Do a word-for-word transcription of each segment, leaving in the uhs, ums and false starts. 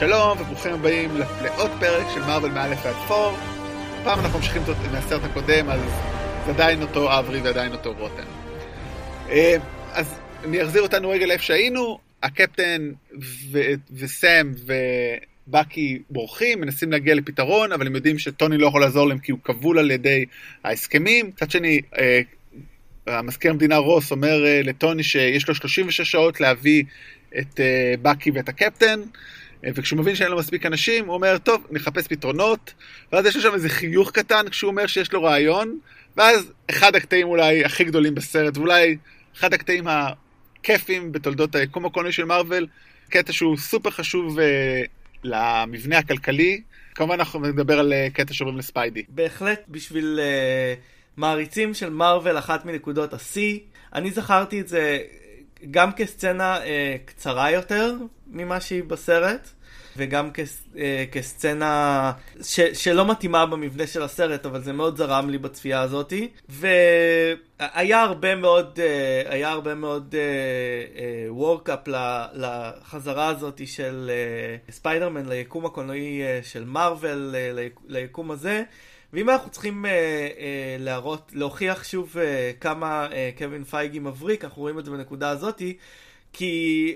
שלום וברוכים הבאים לעוד פרק של מרבל מאלף ועד פור. פעם אנחנו ממשיכים מהסרט הקודם, אז זה עדיין אותו עברי ועדיין אותו רוטן. אז אני אחזיר אותנו רגע לאיפה שהיינו. הקפטן וסם ובאקי בורחים, מנסים להגיע לפתרון, אבל הם יודעים שטוני לא יכול לעזור להם כי הוא כבול על ידי ההסכמים. קצת שני, המזכיר המדינה רוס אומר לטוני שיש לו שלושים ושש שעות להביא את באקי ואת הקפטן, וכשהוא מבין שאין לו מספיק אנשים, הוא אומר, טוב, נחפש פתרונות, ואז יש לו שם איזה חיוך קטן כשהוא אומר שיש לו רעיון, ואז אחד הקטעים אולי הכי גדולים בסרט, ואולי אחד הקטעים הכיפים בתולדות היקום הקולנועי של מארוול, קטע שהוא סופר חשוב למבנה הכלכלי, כמובן אנחנו נדבר על קטע שעוברים לספיידי. בהחלט בשביל מעריצים של מארוול אחת מנקודות ה-C, אני זכרתי את זה גם כסצנה אה, קצרה יותר ממה שהיא בסרט, וגם כס, אה, כסצנה ש, שלא מתאימה במבנה של הסרט, אבל זה מאוד זרם לי בצפייה הזאת. והיה הרבה מאוד, אה, היה הרבה מאוד אה, אה, וורקאפ לחזרה הזאת של אה, ספיידרמן, ליקום הקולנועי אה, של מארוול, אה, לי, ליקום הזה. ואם אנחנו צריכים uh, uh, להראות, להוכיח שוב uh, כמה uh, קווין פייגי מבריק, אנחנו רואים את זה בנקודה הזאת, כי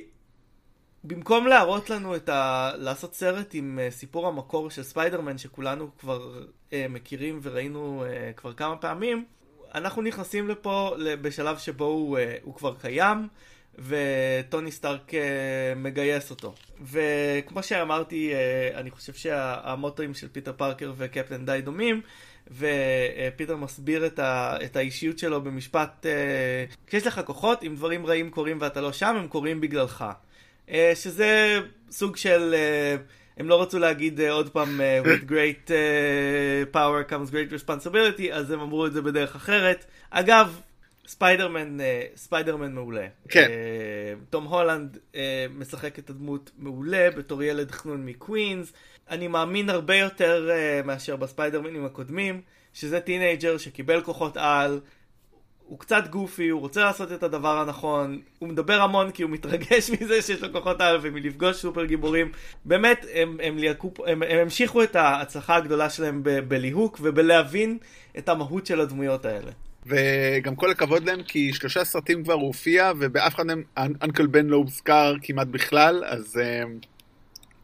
במקום להראות לנו את ה... לעשות סרט עם uh, סיפור המקור של ספיידרמן, שכולנו כבר uh, מכירים וראינו uh, כבר כמה פעמים, אנחנו נכנסים לפה בשלב שבו הוא, uh, הוא כבר קיים, וטוני סטארק uh, מגייס אותו. וכמו שאמרתי, uh, אני חושב שהמוטוים של פיטר פארקר וקפטן די דומים, ופיטר מסביר את, ה- את האישיות שלו במשפט, uh, כשיש לך כוחות, אם דברים רעים קורים ואתה לא שם, הם קורים בגללך. Uh, שזה סוג של, uh, הם לא רצו להגיד uh, עוד פעם, uh, with great uh, power comes great responsibility, אז הם אמרו את זה בדרך אחרת. אגב, ספיידרמן, ספיידרמן מעולה. כן. תום הולנד משחק את הדמות מעולה בתור ילד חנון מקווינס. אני מאמין הרבה יותר מאשר בספיידרמנים הקודמים, שזה טינאג'ר שקיבל כוחות על, הוא קצת גופי, הוא רוצה לעשות את הדבר הנכון, הוא מדבר המון כי הוא מתרגש מזה שיש לו כוחות על ומלפגוש סופר גיבורים. באמת, הם, הם, הם, הם המשיכו את ההצלחה הגדולה שלהם ב- בליהוק ובלהבין את המהות של הדמויות האלה. וגם כל הכבוד להם, כי שלושה סרטים כבר הופיע, ובאף אחד מהם אנקל בן לא הוזכר כמעט בכלל, אז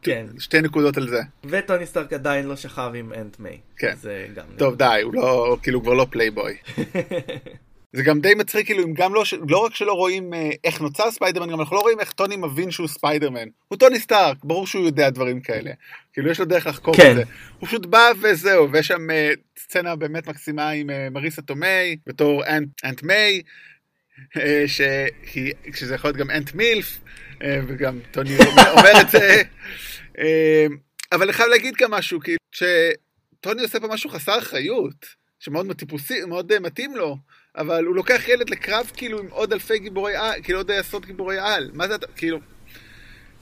כן. שתי נקודות על זה. וטוני סטארק עדיין לא שכב עם אנט מיי. כן. טוב, די, הוא לא, כאילו, כבר לא פלייבוי. זה גם די מצחיק, כאילו, אם גם לא, לא רק שלא רואים איך נוצר ספיידרמן, גם אנחנו לא רואים איך טוני מבין שהוא ספיידרמן. הוא טוני סטארק, ברור שהוא יודע דברים כאלה. כאילו, יש לו דרך לחקור את זה. הוא פשוט בא וזהו, ויש שם סצנה באמת מקסימה עם מריסה תומי, בתור אנט מיי, שזה יכול להיות גם אנט מילף, וגם טוני אומר את זה. אבל אני חייב להגיד גם משהו, כאילו, שטוני עושה פה משהו חסר אחריות, שמאוד מתאים לו, אבל הוא לוקח ילד לקרב, כאילו, עם עוד אלפי גיבורי על, כאילו, עוד עשרות גיבורי על. מה זה, כאילו,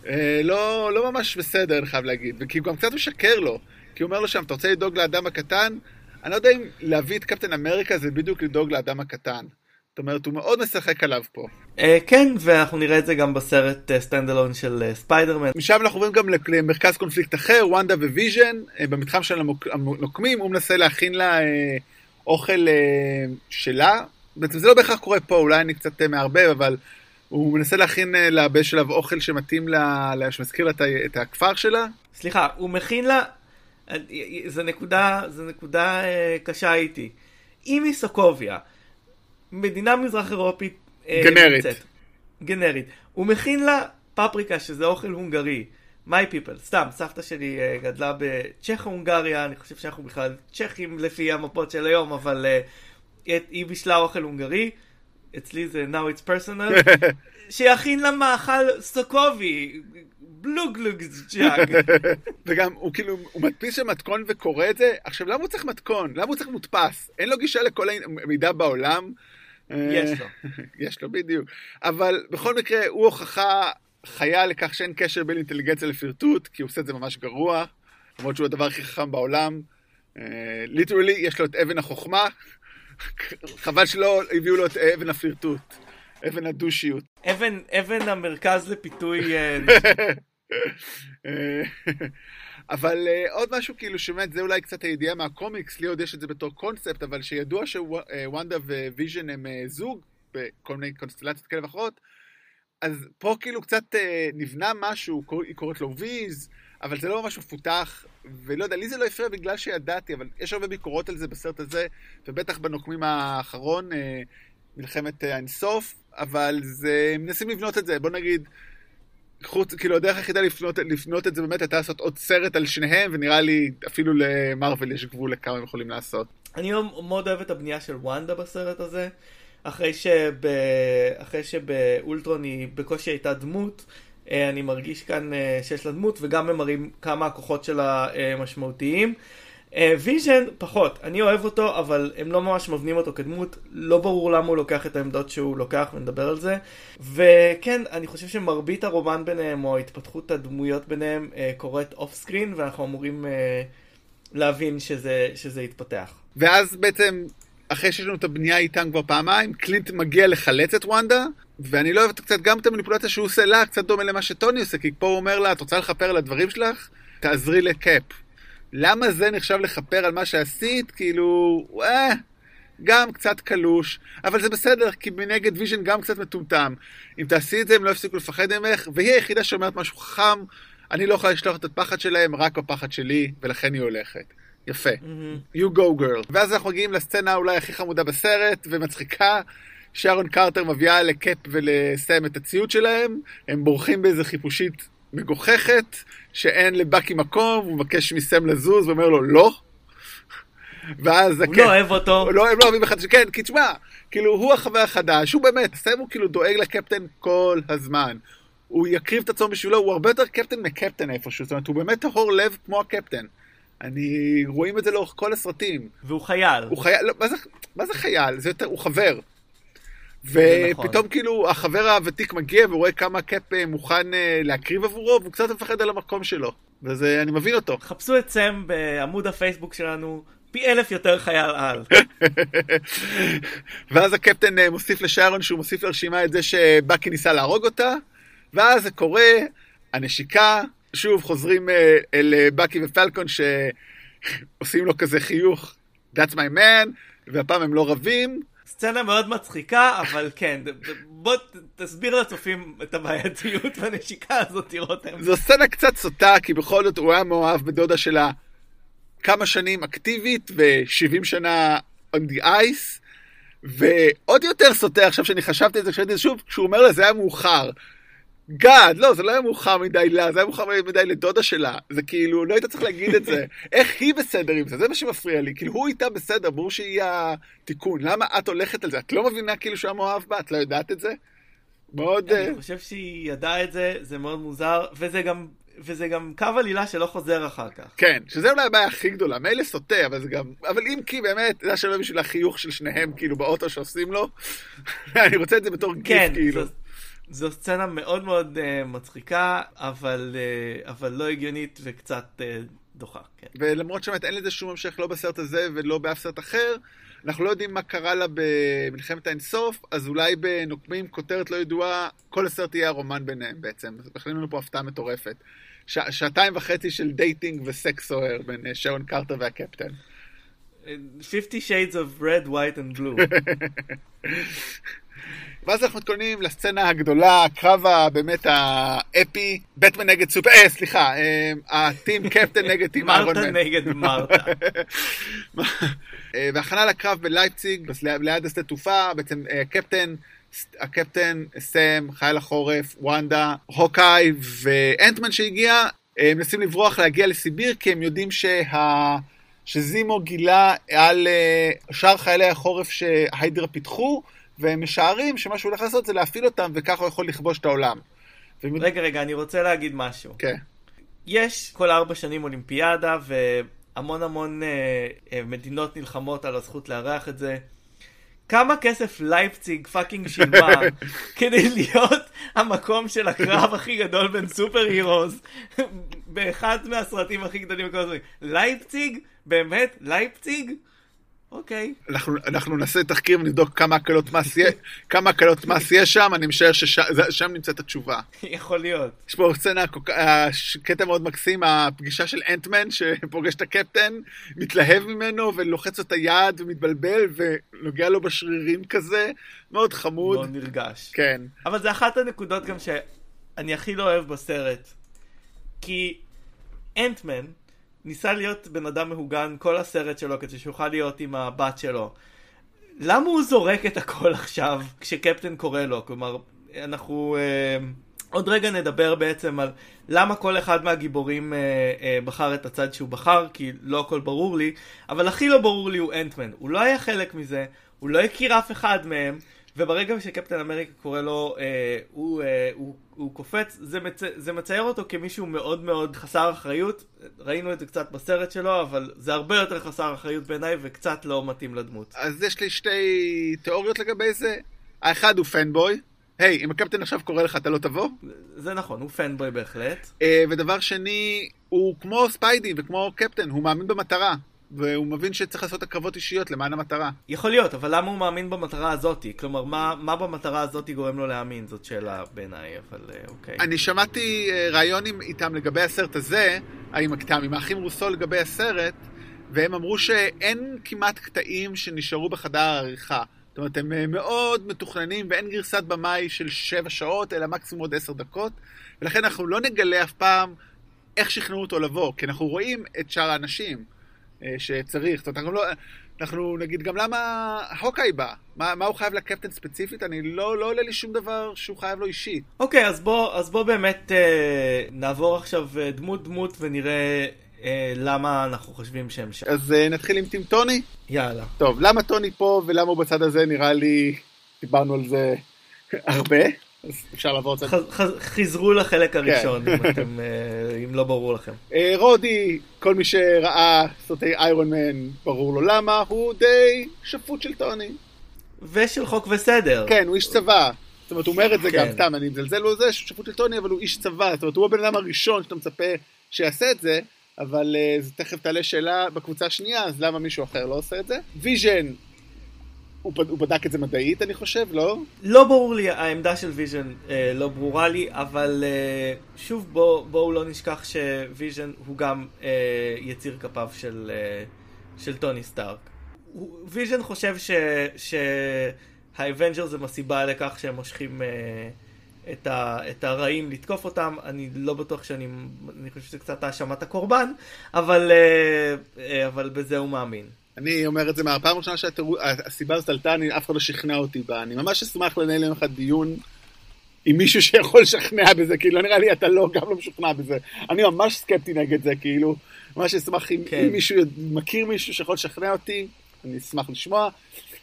אה, לא, לא ממש בסדר, אני חייב להגיד. וכי גם קצת משקר לו, כי הוא אומר לו שם, אתה רוצה לדאוג לאדם הקטן? אני לא יודע אם להביא את קפטן אמריקה, זה בדיוק לדאוג לאדם הקטן. זאת אומרת, הוא מאוד משחק עליו פה. אה, כן, ואנחנו נראה את זה גם בסרט סטנדלון של ספיידרמן. משם אנחנו רואים גם למרכז קונפליקט אחר, וונדה וויז'ן, אה, במתחם של הנוקמים, הוא מנסה להכין לה, אה, אוכל שלה, בעצם זה לא בהכרח קורה פה, אולי אני קצת מערבב, אבל הוא מנסה להכין להבא שלב אוכל שמתאים לה, שמזכיר לה את הכפר שלה. סליחה, הוא מכין לה, זה נקודה, זה נקודה קשה איתי. אם היא סוקוביה, מדינה מזרח אירופית, גנרית. נמצאת, גנרית, הוא מכין לה פפריקה, שזה אוכל הונגרי, מיי פיפל, סתם, סבתא שלי uh, גדלה בצ'כיה-הונגריה, אני חושב שאנחנו בכלל צ'כים לפי המפות של היום, אבל uh, היא בשלה אוכל הונגרי, אצלי זה now it's personal, שיכין לה מאכל סוקובי, בלוגלוגס ג'אג. וגם הוא כאילו, הוא מדפיס של מתכון וקורא את זה, עכשיו למה הוא צריך מתכון? למה הוא צריך מודפס? אין לו גישה לכל המידע בעולם. יש לו. יש לו בדיוק. אבל בכל מקרה, הוא הוכחה חיה לכך שאין קשר בין אינטליגנציה לפרטוט, כי הוא עושה את זה ממש גרוע, למרות שהוא הדבר הכי חכם בעולם. ליטרלי, יש לו את אבן החוכמה, חבל שלא הביאו לו את אבן הפרטוט, אבן הדושיות. אבן המרכז לפיתוי אבל עוד משהו כאילו שבאמת זה אולי קצת הידיעה מהקומיקס, לי עוד יש את זה בתור קונספט, אבל שידוע שוונדה וויז'ן הם זוג בכל מיני קונסטלציות כאלה ואחרות, אז פה כאילו קצת נבנה משהו, היא קוראת לו ויז, אבל זה לא משהו פותח, ולא יודע, לי זה לא הפריע בגלל שידעתי, אבל יש הרבה ביקורות על זה בסרט הזה, ובטח בנוקמים האחרון, מלחמת האינסוף, אבל זה, מנסים לבנות את זה, בוא נגיד, חוץ, כאילו הדרך היחידה לפנות, לפנות את זה באמת הייתה לעשות עוד סרט על שניהם, ונראה לי אפילו למרוול יש גבול לכמה הם יכולים לעשות. אני מאוד אוהב את הבנייה של וונדה בסרט הזה, אחרי שבאולטרון היא בקושי הייתה דמות, אני מרגיש כאן שיש לה דמות, וגם הם מראים כמה הכוחות שלה משמעותיים. ויז'ן פחות, אני אוהב אותו, אבל הם לא ממש מבנים אותו כדמות, לא ברור למה הוא לוקח את העמדות שהוא לוקח, ונדבר על זה. וכן, אני חושב שמרבית הרומן ביניהם, או התפתחות הדמויות ביניהם, קורית אוף סקרין, ואנחנו אמורים להבין שזה, שזה יתפתח. ואז בעצם, אחרי שיש לנו את הבנייה איתם כבר פעמיים, קלינט מגיע לחלץ את וונדה, ואני לא אוהבת קצת גם את המניפולציה שהוא עושה לה, קצת דומה למה שטוני עושה, כי פה הוא אומר לה, את רוצה לחפר על הדברים שלך? תעזרי לקאפ. למה זה נחשב לחפר על מה שעשית? כאילו, אה, גם קצת קלוש, אבל זה בסדר, כי מנגד ויז'ן גם קצת מטומטם. אם תעשי את זה, הם לא יפסיקו לפחד ממך, והיא היחידה שאומרת משהו חכם, אני לא יכולה לשלוח את הפחד שלהם, רק הפחד שלי, ולכן היא הולכת. יפה. Mm-hmm. You go girl. ואז אנחנו מגיעים לסצנה אולי הכי חמודה בסרט, ומצחיקה, שרון קארטר מביאה לקאפ ולסיים את הציוד שלהם, הם בורחים באיזה חיפושית מגוחכת, שאין לבאקי מקום, הוא מבקש מסם לזוז, ואומר לו, לא. ואז הוא הקאפ, לא אוהב אותו. הוא לא, הם לא אוהבים אחד, כן, כי תשמע, כאילו הוא החבר החדש, הוא באמת, סם הוא כאילו דואג לקפטן כל הזמן. הוא יקריב את עצום בשבילו, הוא הרבה יותר קפטן מקפטן איפשהו, זאת אומרת, הוא באמת טהור לב כמו הקפטן. אני, רואים את זה לאורך כל הסרטים. והוא חייל. הוא חייל, לא, מה זה, מה זה חייל? זה יותר, הוא חבר. ופתאום כאילו החבר הוותיק מגיע ורואה כמה קאפ מוכן להקריב עבורו, והוא קצת מפחד על המקום שלו, וזה, אני מבין אותו. חפשו את סם בעמוד הפייסבוק שלנו, פי אלף יותר חייל על. ואז הקפטן מוסיף לשארון שהוא מוסיף לרשימה את זה שבאקי ניסה להרוג אותה, ואז זה קורה, הנשיקה, שוב חוזרים אל באקי ופלקון שעושים לו כזה חיוך, that's my man, והפעם הם לא רבים, סצנה מאוד מצחיקה, אבל כן, בוא תסביר לצופים את הבעייתיות והנשיקה הזאת, רותם. זו סצנה קצת סוטה, כי בכל זאת הוא היה מאוהב בדודה שלה כמה שנים אקטיבית, ו-שבעים שנה on the ice, ועוד יותר סוטה, עכשיו שאני חשבתי את זה, כשאני שוב, כשהוא אומר לה, זה היה מאוחר. גד, לא, זה לא היה מאוחר מדי לה, זה היה מאוחר מדי לדודה שלה. זה כאילו, לא היית צריך להגיד את זה. איך היא בסדר עם זה? זה מה שמפריע לי. כאילו, הוא איתה בסדר, ברור שהיא התיקון. למה את הולכת על זה? את לא מבינה כאילו שהוא מאוהב בה? את לא יודעת את זה? מאוד... אני חושב שהיא ידעה את זה, זה מאוד מוזר, וזה גם, וזה גם קו עלילה שלא חוזר אחר כך. כן, שזה אולי הבעיה הכי גדולה. מילא סוטה, אבל זה גם... אבל אם כי באמת, זה שלא בשביל החיוך של שניהם, כאילו, באוטו שעושים לו. אני רוצה את זה בתור גיף, כאילו. זו סצנה מאוד מאוד uh, מצחיקה, אבל, uh, אבל לא הגיונית וקצת uh, דוחה. כן. ולמרות שבאמת אין לזה שום המשך לא בסרט הזה ולא באף סרט אחר, אנחנו לא יודעים מה קרה לה במלחמת האינסוף, אז אולי בנוקמים כותרת לא ידועה, כל הסרט יהיה הרומן ביניהם בעצם. החלינו לנו פה הפתעה מטורפת. ש- שעתיים וחצי של דייטינג וסקס סוער בין uh, שרון קארטר והקפטן. fifty shades of red, white and blue. ואז אנחנו מתכוננים לסצנה הגדולה, הקרב הבאמת האפי, בטמן נגד סופר, אה, סליחה, הטים קפטן נגד טים איירון מן. מרתה נגד מרתה. והכנה לקרב בלייפציג, ליד השדה תעופה, בעצם קפטן, הקפטן, סם, חייל החורף, וונדה, הוקאי ואנטמן שהגיע, הם מנסים לברוח להגיע לסיביר, כי הם יודעים שה... שזימו גילה על שאר חיילי החורף שהיידרה פיתחו, והם משערים שמה שהוא הולך לעשות זה להפעיל אותם, וככה הוא יכול לכבוש את העולם. רגע, רגע, אני רוצה להגיד משהו. כן. יש כל ארבע שנים אולימפיאדה, והמון המון מדינות נלחמות על הזכות לארח את זה. כמה כסף לייפציג פאקינג שילמה כדי להיות המקום של הקרב הכי גדול בין סופר הירוז באחד מהסרטים הכי גדולים בכל הזמן. לייפציג? באמת? לייפציג? אוקיי. אנחנו, אנחנו נעשה תחקיר ונבדוק כמה הקלות מס, מס יש שם, אני משער ששם נמצא את התשובה. יכול להיות. יש פה סצנה, קטע מאוד מקסים, הפגישה של אנטמן שפוגש את הקפטן, מתלהב ממנו ולוחץ את היד ומתבלבל ונוגע לו בשרירים כזה, מאוד חמוד. מאוד נרגש. כן. אבל זה אחת הנקודות גם שאני הכי לא אוהב בסרט, כי אנטמן, ניסה להיות בן אדם מהוגן כל הסרט שלו כדי שיוכל להיות עם הבת שלו. למה הוא זורק את הכל עכשיו כשקפטן קורא לו? כלומר, אנחנו אה, עוד רגע נדבר בעצם על למה כל אחד מהגיבורים אה, אה, בחר את הצד שהוא בחר, כי לא הכל ברור לי, אבל הכי לא ברור לי הוא אנטמן. הוא לא היה חלק מזה, הוא לא הכיר אף אחד מהם, וברגע שקפטן אמריקה קורא לו, אה, הוא, אה, הוא, הוא קופץ, זה, מצ... זה מצייר אותו כמישהו מאוד מאוד חסר אחריות. ראינו את זה קצת בסרט שלו, אבל זה הרבה יותר חסר אחריות בעיניי, וקצת לא מתאים לדמות. אז יש לי שתי תיאוריות לגבי זה. האחד הוא פנבוי. היי, hey, אם הקפטן עכשיו קורא לך, אתה לא תבוא? זה, זה נכון, הוא פנבוי בהחלט. אה, ודבר שני, הוא כמו ספיידי וכמו קפטן, הוא מאמין במטרה. והוא מבין שצריך לעשות הקרבות אישיות למען המטרה. יכול להיות, אבל למה הוא מאמין במטרה הזאת? כלומר, מה, מה במטרה הזאת גורם לו להאמין? זאת שאלה בעיניי, אבל אוקיי. אני שמעתי רעיונים איתם לגבי הסרט הזה, עם הקטעים, עם האחים רוסו לגבי הסרט, והם אמרו שאין כמעט קטעים שנשארו בחדר העריכה. זאת אומרת, הם מאוד מתוכננים, ואין גרסת במאי של שבע שעות, אלא מקסימום עוד עשר דקות, ולכן אנחנו לא נגלה אף פעם איך שכנעו אותו לבוא, כי אנחנו רואים את שאר האנשים. שצריך, זאת אומרת, אנחנו נגיד גם למה הוקאי בא, מה, מה הוא חייב לקפטן ספציפית, אני לא, לא עולה לי שום דבר שהוא חייב לו אישית. אוקיי, אז בוא, אז בוא באמת אה, נעבור עכשיו דמות דמות ונראה אה, למה אנחנו חושבים שהם שם. אז אה, נתחיל עם טים טוני? יאללה. טוב, למה טוני פה ולמה הוא בצד הזה נראה לי, דיברנו על זה הרבה. אז אפשר לעבור את זה. חזרו לחלק הראשון, אם לא ברור לכם. רודי, כל מי שראה סרטי איירון מן, ברור לו למה, הוא די שפוט של טוני. ושל חוק וסדר. כן, הוא איש צבא. זאת אומרת, הוא אומר את זה גם, סתם, אני מזלזל לו זה, שפוט של טוני, אבל הוא איש צבא. זאת אומרת, הוא הבן אדם הראשון שאתה מצפה שיעשה את זה, אבל זה תכף תעלה שאלה בקבוצה השנייה, אז למה מישהו אחר לא עושה את זה? ויז'ן. הוא בדק את זה מדעית, אני חושב, לא? לא ברור לי, העמדה של ויז'ן אה, לא ברורה לי, אבל אה, שוב בואו בוא לא נשכח שוויז'ן הוא גם אה, יציר כפיו של, אה, של טוני סטארק. הוא, ויז'ן חושב שהאבנג'ר זה מסיבה לכך שהם מושכים אה, את, ה, את הרעים לתקוף אותם, אני לא בטוח שאני אני חושב שזה קצת האשמת הקורבן, אבל, אה, אה, אבל בזה הוא מאמין. אני אומר את זה מהפעם הראשונה שהסיבה הזאת עלתה, אף אחד לא שכנע אותי בה. אני ממש אשמח לנהל עם אחד דיון עם מישהו שיכול לשכנע בזה, כי לא נראה לי, אתה לא, גם לא משוכנע בזה. אני ממש סקפטי נגד זה, כאילו, ממש אשמח אם מישהו מכיר מישהו שיכול לשכנע אותי, אני אשמח לשמוע.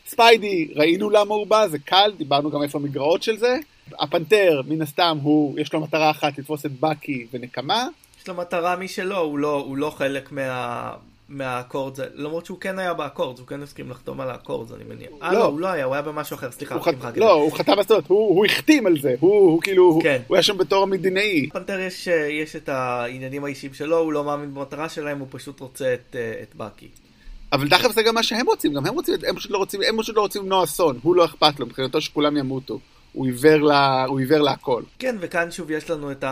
ספיידי, ראינו למה הוא בא, זה קל, דיברנו גם איפה המגרעות של זה. הפנתר, מן הסתם, יש לו מטרה אחת, לתפוס את בקי ונקמה. יש לו מטרה משלו, הוא לא חלק מה... מהאקורד, למרות שהוא כן היה באקורד, הוא כן הסכים לחתום על האקורד, אני מניע. לא, הוא לא היה, הוא היה במשהו אחר, סליחה. לא, הוא חתם בסוד, הוא החתים על זה, הוא כאילו, הוא היה שם בתור המדינאי. פנתר יש את העניינים האישיים שלו, הוא לא מאמין במטרה שלהם, הוא פשוט רוצה את בקי. אבל דרך זה גם מה שהם רוצים, גם הם רוצים, הם פשוט לא רוצים, הם פשוט לא רוצים למנוע אסון, הוא לא אכפת לו, מבחינתו שכולם ימותו. הוא עיוור להכל. כן, וכאן שוב יש לנו את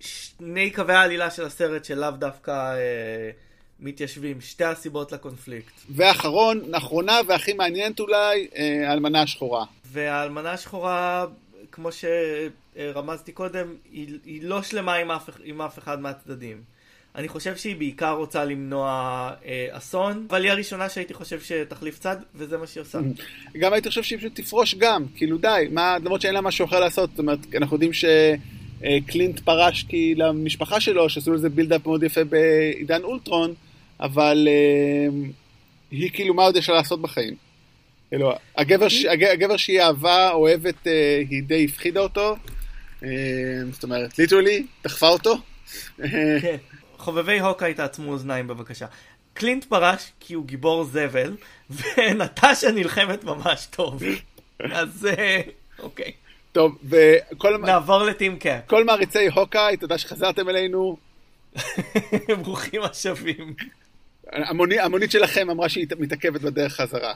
שני קווי העלילה של הסרט שלאו דווקא מתיישבים, שתי הסיבות לקונפליקט. ואחרון, אחרונה והכי מעניינת אולי, האלמנה השחורה. והאלמנה השחורה, כמו שרמזתי קודם, היא, היא לא שלמה עם אף, עם אף אחד מהצדדים. אני חושב שהיא בעיקר רוצה למנוע אה, אסון, אבל היא הראשונה שהייתי חושב שתחליף צד, וזה מה שהיא עושה. גם הייתי חושב שהיא פשוט תפרוש גם, כאילו די, מה, למרות שאין לה משהו אחר לעשות, זאת אומרת, אנחנו יודעים ש... קלינט פרש כי למשפחה שלו, שעשו לזה בילדאפ מאוד יפה בעידן אולטרון, אבל היא כאילו מה עוד יש לה לעשות בחיים. הגבר שהיא אהבה, אוהבת, היא די הפחידה אותו, זאת אומרת, ליטרלי, תחפה אותו. חובבי הוקאי תעצמו אוזניים בבקשה. קלינט פרש כי הוא גיבור זבל, ונטשה נלחמת ממש טוב. אז אוקיי. טוב, וכל... נעבור לטים קאפ. כל מעריצי הוקאי, תודה שחזרתם אלינו. ברוכים השבים. המונית שלכם אמרה שהיא מתעכבת בדרך חזרה.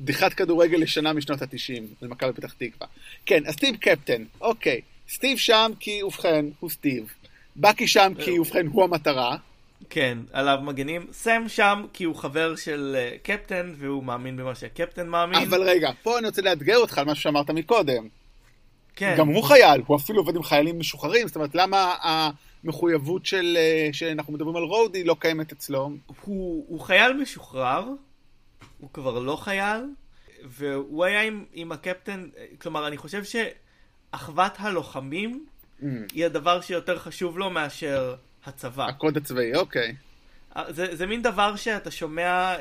בדיחת כדורגל לשנה משנות ה-תשעים, זה מכה בפתח תקווה. כן, אז סטיב קפטן, אוקיי. סטיב שם כי ובכן הוא סטיב. בקי שם כי ובכן הוא המטרה. כן, עליו מגנים. סם שם כי הוא חבר של קפטן, והוא מאמין במה שהקפטן מאמין. אבל רגע, פה אני רוצה לאתגר אותך על מה שאמרת מקודם. כן. גם הוא חייל, הוא אפילו עובד עם חיילים משוחררים, זאת אומרת, למה המחויבות של, שאנחנו מדברים על רודי לא קיימת אצלו? הוא, הוא חייל משוחרר, הוא כבר לא חייל, והוא היה עם, עם הקפטן, כלומר, אני חושב שאחוות הלוחמים mm. היא הדבר שיותר חשוב לו מאשר הצבא. הקוד הצבאי, אוקיי. זה, זה מין דבר שאתה שומע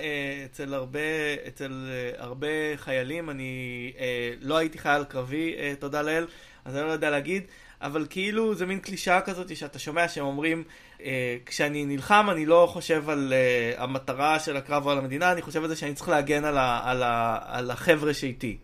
אצל הרבה, אצל הרבה חיילים, אני אה, לא הייתי חייל קרבי, אה, תודה לאל, אז אני לא יודע להגיד, אבל כאילו זה מין קלישה כזאת שאתה שומע שהם אומרים, אה, כשאני נלחם אני לא חושב על אה, המטרה של הקרב או על המדינה, אני חושב על זה שאני צריך להגן על, ה, על, ה, על החבר'ה שאיתי.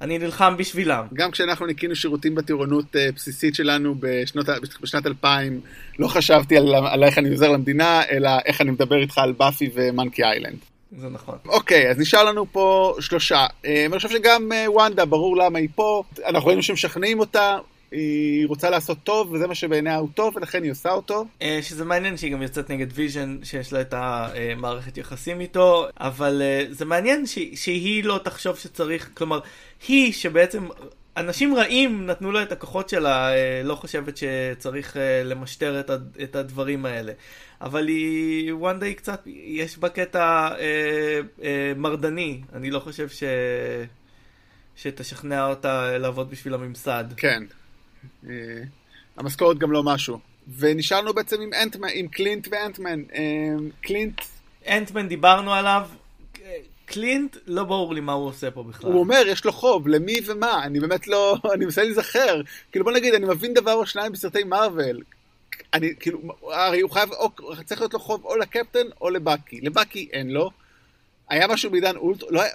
אני נלחם בשבילם. גם כשאנחנו ניקינו שירותים בטירונות בסיסית שלנו בשנות, בשנת אלפיים, לא חשבתי על, על איך אני עוזר למדינה, אלא איך אני מדבר איתך על באפי ומנקי איילנד. זה נכון. אוקיי, אז נשאר לנו פה שלושה. אני חושב שגם וונדה, ברור למה היא פה. אנחנו ראינו שמשכנעים אותה, היא רוצה לעשות טוב, וזה מה שבעיניה הוא טוב, ולכן היא עושה אותו. שזה מעניין שהיא גם יוצאת נגד ויז'ן, שיש לה את המערכת יחסים איתו, אבל זה מעניין ש- שהיא לא תחשוב שצריך, כלומר, היא שבעצם אנשים רעים נתנו לה את הכוחות שלה, לא חושבת שצריך למשטר את, ה- את הדברים האלה. אבל היא, וונדה היא קצת, יש בה קטע אה, אה, מרדני, אני לא חושב ש... שתשכנע אותה לעבוד בשביל הממסד. כן. Uh, המשכורת גם לא משהו. ונשארנו בעצם עם, אנטמן, עם קלינט ואנטמן. uh, קלינט אנטמן דיברנו עליו. קלינט לא ברור לי מה הוא עושה פה בכלל. הוא אומר יש לו חוב למי ומה, אני באמת לא, אני מנסה להיזכר, כאילו בוא נגיד אני מבין דבר או שניים בסרטי מרוול, אני כאילו הרי הוא חייב או, צריך להיות לו חוב או לקפטן או לבקי. לבקי אין לו, היה משהו בעידן אולטרון, לא היה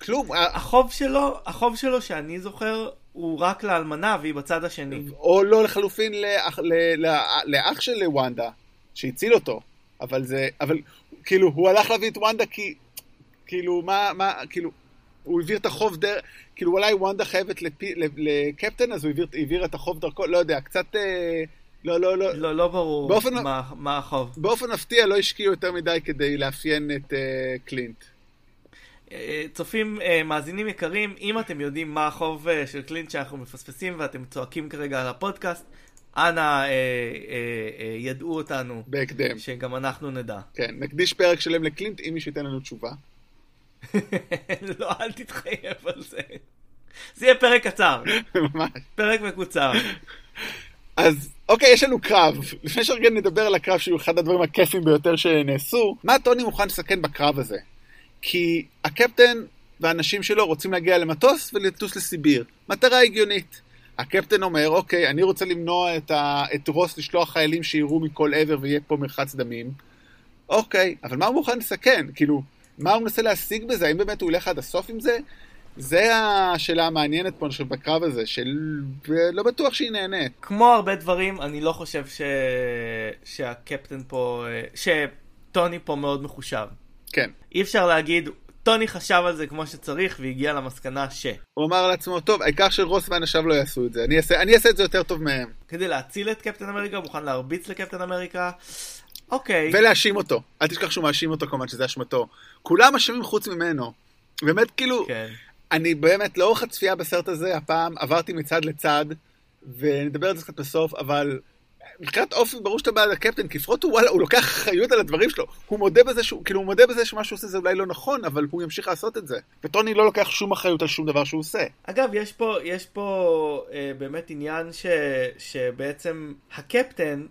כלום. החוב שלו, החוב שלו שאני זוכר הוא רק לאלמנה, והיא בצד השני. או לא, לחלופין לאח, לאח של וונדה, שהציל אותו. אבל זה, אבל, כאילו, הוא הלך להביא את וונדה כי, כאילו, מה, מה, כאילו, הוא העביר את החוב דרך, כאילו, אולי וונדה חייבת לפי, לקפטן, אז הוא העביר, העביר את החוב דרכו, לא יודע, קצת, לא, לא, לא. לא, לא ברור באופן, מה, מה החוב. באופן מפתיע לא השקיעו יותר מדי כדי לאפיין את, uh, קלינט. צופים מאזינים יקרים, אם אתם יודעים מה החוב של קלינט שאנחנו מפספסים ואתם צועקים כרגע על הפודקאסט, אנא אה, אה, אה, ידעו אותנו בהקדם, שגם אנחנו נדע. כן, נקדיש פרק שלם לקלינט אם מישהו ייתן לנו תשובה. לא, אל תתחייב על זה, זה יהיה פרק קצר. ממש פרק מקוצר. אז אוקיי, יש לנו קרב. לפני שרגן נדבר על הקרב שהוא אחד הדברים הכיפים ביותר שנעשו, מה טוני מוכן לסכן בקרב הזה? כי הקפטן והאנשים שלו רוצים להגיע למטוס ולטוס לסיביר. מטרה הגיונית. הקפטן אומר, אוקיי, אני רוצה למנוע את, ה... את רוס לשלוח חיילים שיראו מכל עבר ויהיה פה מרחץ דמים. אוקיי, אבל מה הוא מוכן לסכן? כאילו, מה הוא מנסה להשיג בזה? האם באמת הוא הולך עד הסוף עם זה? זה השאלה המעניינת פה בקרב הזה, שלא בטוח שהיא נהנית. כמו הרבה דברים, אני לא חושב ש... שהקפטן פה... שטוני פה מאוד מחושב. כן. אי אפשר להגיד, טוני חשב על זה כמו שצריך והגיע למסקנה ש... הוא אמר לעצמו, טוב, העיקר שרוס ואנשיו לא יעשו את זה, אני אעשה, אני אעשה את זה יותר טוב מהם. כדי להציל את קפטן אמריקה, מוכן להרביץ לקפטן אמריקה, אוקיי. ולהאשים אותו, אל תשכח שהוא מאשים אותו כמובן שזה אשמתו. כולם אשמים חוץ ממנו. באמת כאילו, כן. אני באמת לאורך הצפייה בסרט הזה, הפעם עברתי מצד לצד, ונדבר על זה קצת בסוף, אבל... מבחינת אופי, ברור שאתה בעד הקפטן, כפרות הוא, וואלה, הוא לוקח חיות על הדברים שלו. הוא מודה בזה שהוא, כאילו הוא מודה בזה שמה שהוא עושה זה אולי לא נכון, אבל הוא ימשיך לעשות את זה. וטוני לא לוקח שום אחריות על שום דבר שהוא עושה. אגב, יש פה, יש פה אה, באמת עניין ש, שבעצם הקפטן,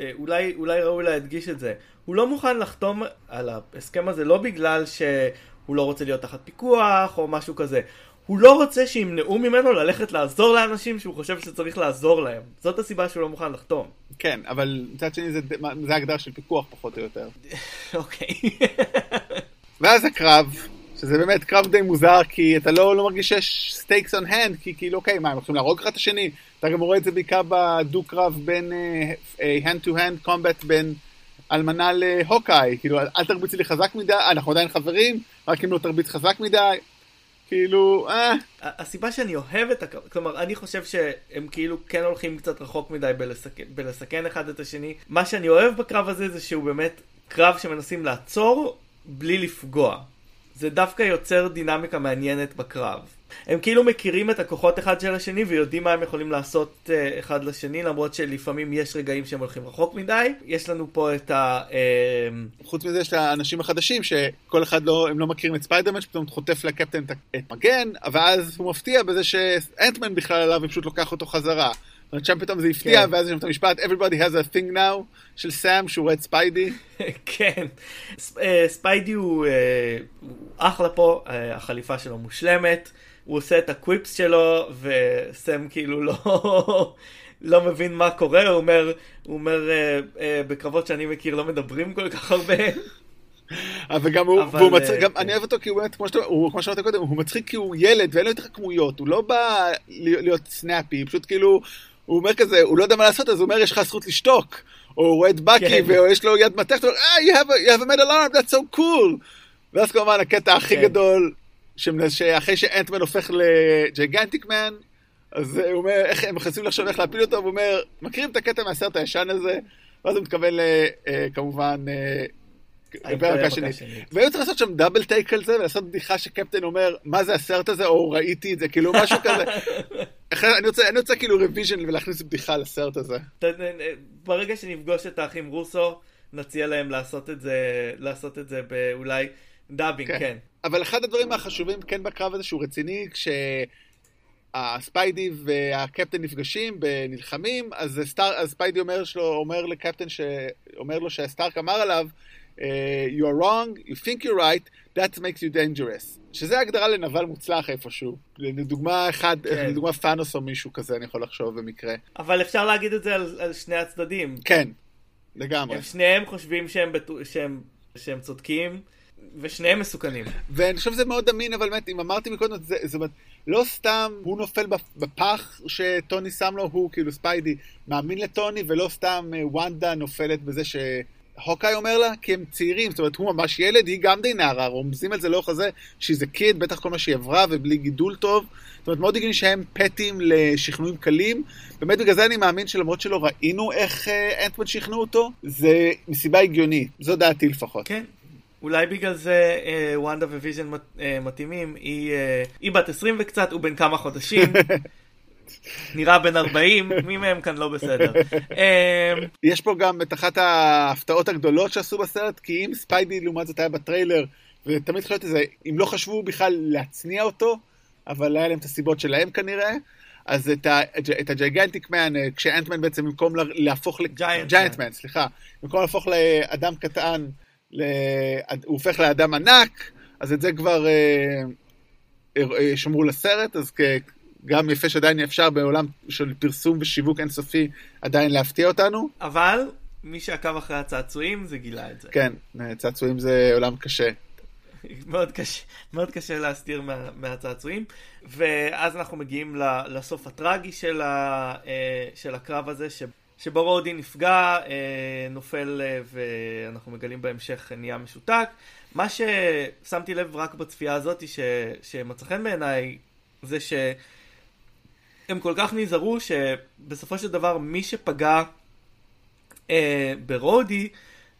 אה, אולי, אולי ראוי להדגיש את זה, הוא לא מוכן לחתום על ההסכם הזה, לא בגלל שהוא לא רוצה להיות תחת פיקוח או משהו כזה. הוא לא רוצה שימנעו ממנו ללכת לעזור לאנשים שהוא חושב שצריך לעזור להם. זאת הסיבה שהוא לא מוכן לחתום. כן, אבל מצד שני זה, זה הגדר של פיקוח פחות או יותר. אוקיי. ואז הקרב, שזה באמת קרב די מוזר, כי אתה לא, לא מרגיש שיש סטייקס און הנד, כי כאילו, אוקיי, מה, הם הולכים להרוג אחד השני? אתה גם רואה את זה בעיקר בדו-קרב בין hand-to-hand combat בין על מנה להוקאי, כאילו, אל תרביצי לי חזק מדי, אנחנו עדיין חברים, רק אם לא תרביץ חזק מדי, כאילו, אה. הסיבה שאני אוהב את הקרב, כלומר, אני חושב שהם כאילו כן הולכים קצת רחוק מדי בלסכן, בלסכן אחד את השני. מה שאני אוהב בקרב הזה זה שהוא באמת קרב שמנסים לעצור בלי לפגוע. זה דווקא יוצר דינמיקה מעניינת בקרב. הם כאילו מכירים את הכוחות אחד של השני ויודעים מה הם יכולים לעשות אחד לשני, למרות שלפעמים יש רגעים שהם הולכים רחוק מדי. יש לנו פה את ה... חוץ מזה יש לאנשים החדשים שכל אחד לא, הם לא מכירים את ספיידרמן, שפתאום חוטף לקפטן את מגן, ואז הוא מפתיע בזה שאנטמן בכלל עליו, ופשוט לוקח אותו חזרה. שם פתאום זה הפתיע, ואז יש לנו את המשפט Everybody has a thing now של סאם שהוא רואה את ספיידי. כן, ספיידי הוא אחלה פה, החליפה שלו מושלמת, הוא עושה את הקוויפס שלו, וסם כאילו לא, לא מבין מה קורה, הוא אומר, הוא אומר בקרבות שאני מכיר לא מדברים כל כך הרבה. אבל גם הוא, והוא מצחיק, גם אני אוהב אותו כי הוא באמת, כמו שאמרת קודם, הוא מצחיק כי הוא ילד ואין לו יותר כמויות, הוא לא בא להיות סנאפי, פשוט כאילו, הוא אומר כזה, הוא לא יודע מה לעשות, אז הוא אומר, יש לך זכות לשתוק, או הוא רואה את בקי ויש לו יד מתכת, הוא אומר, אה, you have made a lot, that's so cool, ואז כמובן הקטע הכי גדול, שאחרי שאנטמן הופך לג'יגנטיק מן, אז הוא אומר, הם מחסים לחשוב איך להפיל אותו, והוא אומר, מכירים את הקטע מהסרט הישן הזה, ואז הוא מתכוון כמובן בפרק השני. והיו צריך לעשות שם דאבל טייק על זה, ולעשות בדיחה שקפטן אומר, מה זה הסרט הזה, או ראיתי את זה, כאילו משהו כזה. אני רוצה, אני רוצה כאילו רוויז'ן ולהכניס בדיחה לסרט הזה. ברגע שנפגוש את האחים רוסו, נציע להם לעשות את זה, לעשות את זה באולי דאבינג, כן. אבל אחד הדברים החשובים כן בקרב הזה שהוא רציני, כשהספיידי והקפטן נפגשים ונלחמים, אז ספיידי אומר לקפטן, אומר לו שהסטארק אמר עליו, you are wrong, you think you're right, that makes you dangerous. שזה הגדרה לנבל מוצלח איפשהו. לדוגמה אחד, לדוגמה פאנוס או מישהו כזה, אני יכול לחשוב במקרה. אבל אפשר להגיד את זה על שני הצדדים. כן, לגמרי. שניהם חושבים שהם צודקים, ושניהם מסוכנים. ואני חושב שזה מאוד אמין, אבל באמת, אם אמרתי מקודם, זה לא סתם הוא נופל בפח שטוני שם לו, הוא כאילו ספיידי מאמין לטוני, ולא סתם וונדה נופלת בזה ש... הוקאי אומר לה, כי הם צעירים, זאת אומרת, הוא ממש ילד, היא גם די נערה, רומזים על זה לאורך הזה, שזה קיד, בטח כל מה שהיא עברה, ובלי גידול טוב, זאת אומרת, מאוד הגיוני שהם פטים לשכנועים קלים, באמת בגלל זה אני מאמין שלמרות שלא ראינו איך אנטמן שכנעו אותו, זה מסיבה הגיונית, זו דעתי לפחות. כן, אולי בגלל זה אה, וונדה וויז'ן מת, אה, מתאימים, היא, אה, היא בת עשרים וקצת, הוא בן כמה חודשים, נראה בין ארבעים, מי מהם כאן לא בסדר. יש פה גם את אחת ההפתעות הגדולות שעשו בסרט, כי אם ספיידי לעומת זאת היה בטריילר, ותמיד חשבתי זה, אם לא חשבו בכלל להצניע אותו, אבל היה להם את הסיבות שלהם כנראה, אז את הג'יגנטיק מן, כשאנטמן בעצם במקום להפוך לג'יינטמן, סליחה, במקום להפוך לאדם קטן, הוא הופך לאדם ענק, אז את זה כבר שמרו לסרט, אז כ... גם יפה שעדיין אפשר בעולם של פרסום ושיווק אינסופי עדיין להפתיע אותנו. אבל מי שעקב אחרי הצעצועים זה גילה את זה. כן, צעצועים זה עולם קשה. מאוד קשה, מאוד קשה להסתיר מה, מהצעצועים. ואז אנחנו מגיעים לסוף הטרגי של, ה, של הקרב הזה, שבו רודי נפגע, נופל ואנחנו מגלים בהמשך נהיה משותק. מה ששמתי לב רק בצפייה הזאת ש, שמצחן בעיניי זה ש... הם כל כך נזהרו שבסופו של דבר מי שפגע אה, ברודי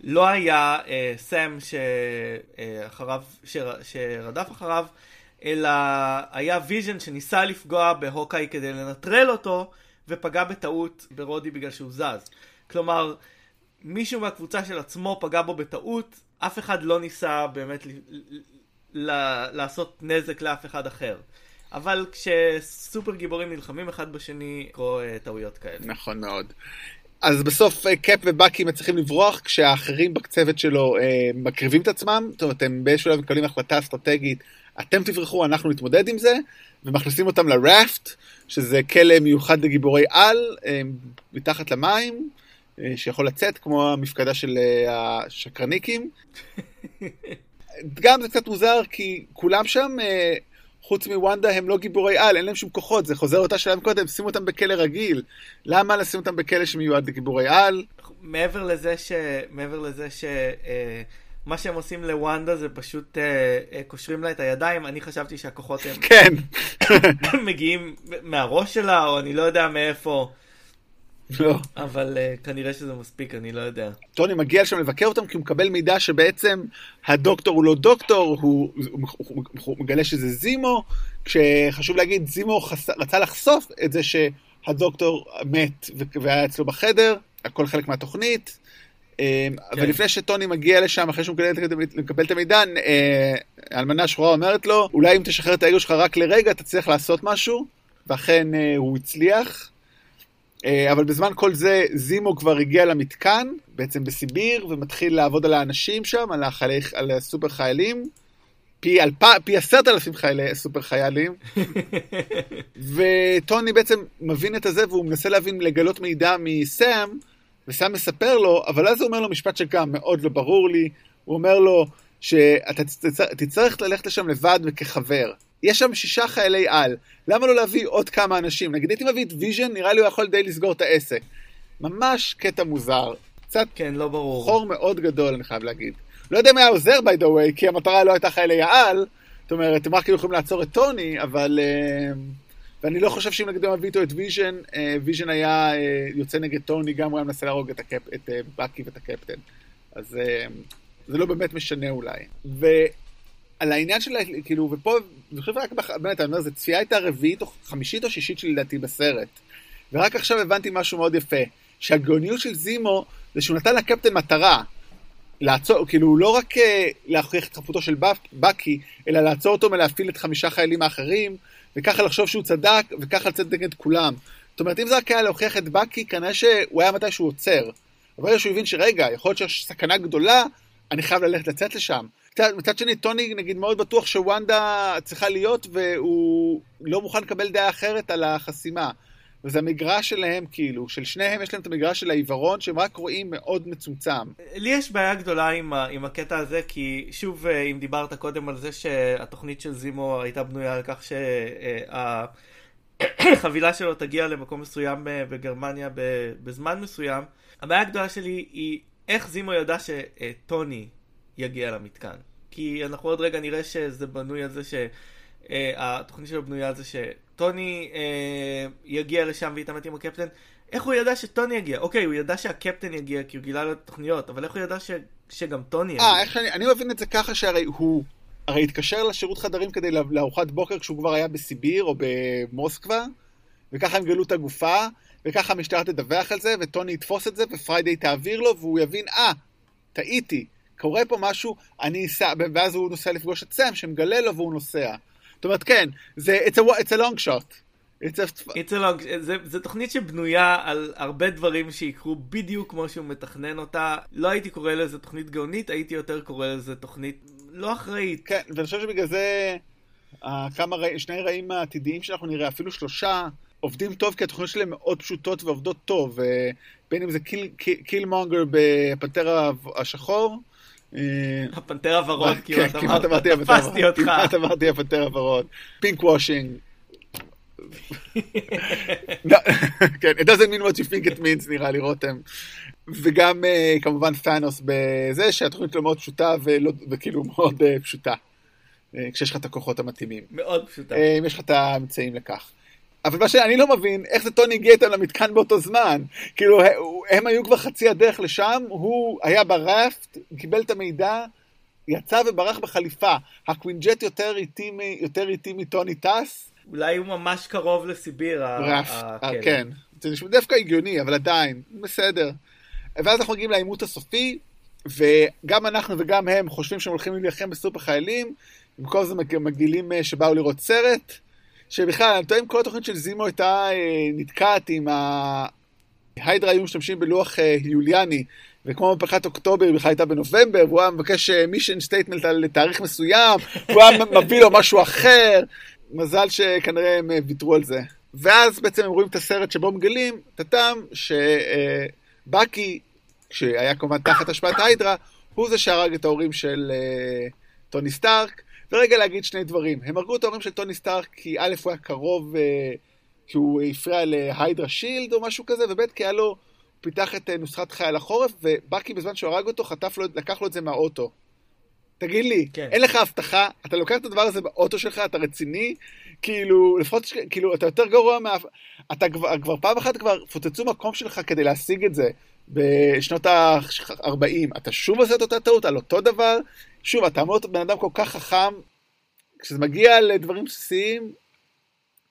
לא היה אה, סם שאחריו, שר, שרדף אחריו, אלא היה ויז'ן שניסה לפגוע בהוקאי כדי לנטרל אותו, ופגע בטעות ברודי בגלל שהוא זז. כלומר, מישהו מהקבוצה של עצמו פגע בו בטעות, אף אחד לא ניסה באמת ל, ל, לעשות נזק לאף אחד אחר. אבל כשסופר גיבורים נלחמים אחד בשני, קרו טעויות כאלה. נכון מאוד. אז בסוף קאפ ובאקי מצליחים לברוח, כשהאחרים בקצוות שלו מקריבים את עצמם, זאת אומרת, הם באיזשהו לב מקבלים החלטה אסטרטגית, אתם תברחו, אנחנו נתמודד עם זה, ומכניסים אותם לרפט, שזה כלא מיוחד לגיבורי על, מתחת למים, שיכול לצאת, כמו המפקדה של השקרניקים. גם זה קצת מוזר, כי כולם שם... חוץ מוונדה הם לא גיבורי על, אין להם שום כוחות, זה חוזר אותה שלהם קודם, שימו אותם בכלא רגיל. למה לשים אותם בכלא שמיועד לגיבורי על? מעבר לזה ש... מעבר לזה ש... מה שהם עושים לוונדה זה פשוט קושרים לה את הידיים, אני חשבתי שהכוחות הם מגיעים מהראש שלה, או אני לא יודע מאיפה. לא. אבל כנראה שזה מספיק, אני לא יודע. טוני מגיע שם לבקר אותם, כי הוא מקבל מידע שבעצם הדוקטור הוא לא דוקטור, הוא מגלה שזה זימו, כשחשוב להגיד, זימו רצה לחשוף את זה שהדוקטור מת והיה אצלו בחדר, הכל חלק מהתוכנית, אבל לפני שטוני מגיע לשם, אחרי שהוא מקבל את המידע, אלמנה שחורה אומרת לו, אולי אם תשחרר את האגו שלך רק לרגע, אתה צריך לעשות משהו, ואכן הוא הצליח, אבל בזמן כל זה, זימו כבר הגיע למתקן, בעצם בסיביר, ומתחיל לעבוד על האנשים שם, על הסופר חיילים, פי עשרת אלפים סופר חיילים, וטוני בעצם מבין את הזה, והוא מנסה להבין לגלות מידע מסם, וסם מספר לו, אבל אז הוא אומר לו משפט שגם מאוד לא ברור לי, הוא אומר לו שאתה תצטרך ללכת לשם לבד וכחבר. יש שם שישה חיילי על, למה לא להביא עוד כמה אנשים? נגיד, הייתי מביא את ויז'ן, נראה לי הוא יכול די לסגור את העסק. ממש קטע מוזר. קצת כן, לא ברור. חור מאוד גדול, אני חייב להגיד. לא יודע מה היה עוזר, by the way, כי המטרה לא הייתה חיילי העל, זאת אומרת, הם רק כאילו יכולים לעצור את טוני, אבל... ואני לא חושב שאם נגדם הביאו את ויז'ן, ויז'ן היה יוצא נגד טוני, גם הוא היה מנסה להרוג את, הקפ... את בקי ואת הקפטן. אז זה לא באמת משנה אולי. ועל העניין שלה, כאילו, ופה, אני חושב רק באמת, אני אומר, זו צפייה הייתה רביעית או חמישית או שישית שלי לדעתי בסרט. ורק עכשיו הבנתי משהו מאוד יפה, שהגאוניות של זימו זה שהוא נתן לקפטן מטרה, לעצור, כאילו לא רק להוכיח את חפותו של בקי, אלא לעצור אותו מלהפעיל את חמישה חיילים האחרים, וככה לחשוב שהוא צדק, וככה לצאת נגד כולם. זאת אומרת, אם זה רק היה להוכיח את בקי, כנראה שהוא היה מתי שהוא עוצר. אבל שהוא הבין שרגע, יכול להיות שיש סכנה גדולה, אני חייב ללכת לצאת לשם. מצד שני, טוני נגיד מאוד בטוח שוונדה צריכה להיות, והוא לא מוכן לקבל דעה אחרת על החסימה. וזה המגרש שלהם כאילו, של שניהם יש להם את המגרש של העיוורון, שהם רק רואים מאוד מצומצם. לי יש בעיה גדולה עם, ה, עם הקטע הזה, כי שוב, אם דיברת קודם על זה שהתוכנית של זימו הייתה בנויה על כך שהחבילה שלו תגיע למקום מסוים בגרמניה בזמן מסוים, הבעיה הגדולה שלי היא איך זימו ידע שטוני יגיע למתקן. כי אנחנו עוד רגע נראה שזה בנוי על זה שהתוכנית שלו בנויה על זה ש... טוני אה, יגיע לשם והתאמת עם הקפטן. איך הוא ידע שטוני יגיע? אוקיי, הוא ידע שהקפטן יגיע כי הוא גילה לו תוכניות, אבל איך הוא ידע ש, שגם טוני יגיע? אה, איך אני, אני מבין את זה ככה שהרי הוא הרי התקשר לשירות חדרים כדי לארוחת בוקר כשהוא כבר היה בסיביר או במוסקבה, וככה הם גלו את הגופה, וככה המשטרה תדווח על זה, וטוני יתפוס את זה, ופריידי תעביר לו, והוא יבין, אה, טעיתי, קורה פה משהו, אני אסע, ואז הוא נוסע לפגוש את סם, שמגלה לו והוא נוסע. זאת אומרת, כן, זה, it's a, it's a long shot. It's a... It's a long... זה, זה תוכנית שבנויה על הרבה דברים שיקרו בדיוק כמו שהוא מתכנן אותה. לא הייתי קורא לזה תוכנית גאונית, הייתי יותר קורא לזה תוכנית לא אחראית. כן, ואני חושב שבגלל זה, כמה, שני רעים העתידיים שאנחנו נראה, אפילו שלושה, עובדים טוב, כי התוכניות שלהם מאוד פשוטות ועובדות טוב. בין אם זה קיל, קיל, קילמונגר בפנתר השחור, הפנתר הוורוד, כמעט אמרתי הפנתר הוורוד, כמעט אמרתי הפנתר הוורוד, פינק וושינג, it doesn't mean what you think it means, נראה לי רותם, וגם כמובן פאנוס בזה שהתוכנית לא מאוד פשוטה וכאילו מאוד פשוטה, כשיש לך את הכוחות המתאימים, מאוד פשוטה, אם יש לך את האמצעים לכך. אבל מה שאני לא מבין, איך זה טוני הגיע איתם למתקן באותו זמן? כאילו, הם היו כבר חצי הדרך לשם, הוא היה ברפט, קיבל את המידע, יצא וברח בחליפה. הקווינג'ט יותר איטי, יותר איטי מטוני טס. אולי הוא ממש קרוב לסיביר. רפט, כן. זה נשמע דווקא הגיוני, אבל עדיין, בסדר. ואז אנחנו מגיעים לעימות הסופי, וגם אנחנו וגם הם חושבים שהם הולכים להילחם בסופר חיילים, במקום זה מגדילים שבאו לראות סרט, שבכלל, אני טועה אם כל התוכנית של זימו הייתה נתקעת עם ההיידרה, היו משתמשים בלוח יוליאני, וכמו מפחת אוקטובר, בכלל הייתה בנובמבר, והוא היה מבקש מישן סטייטמנט על תאריך מסוים, והוא היה מביא לו משהו אחר, מזל שכנראה הם ויתרו על זה. ואז בעצם הם רואים את הסרט שבו מגלים, תתם, שבקי, כשהיה כמובן תחת השפעת ההיידרה, הוא זה שהרג את ההורים של טוני סטארק, ורגע להגיד שני דברים. הם הרגו את ההורים של טוני סטארק כי א' הוא היה קרוב, כי הוא הפריע להיידרה שילד או משהו כזה, וב' כי היה לו פיתח את נוסחת חייל החורף, ובאקי בזמן שהרג אותו, חטף לו, לקח לו את זה מהאוטו. תגיד לי, כן. אין לך הבטחה, אתה לוקח את הדבר הזה באוטו שלך, אתה רציני, כאילו, לפחות, כאילו, אתה יותר גרוע מה... אתה כבר, כבר פעם אחת כבר פוצצו מקום שלך כדי להשיג את זה, בשנות ה-ארבעים, אתה שוב עושה את אותה טעות, על אותו דבר, שוב, אתה אמור את בן אדם כל כך חכם, כשזה מגיע לדברים בסיסיים,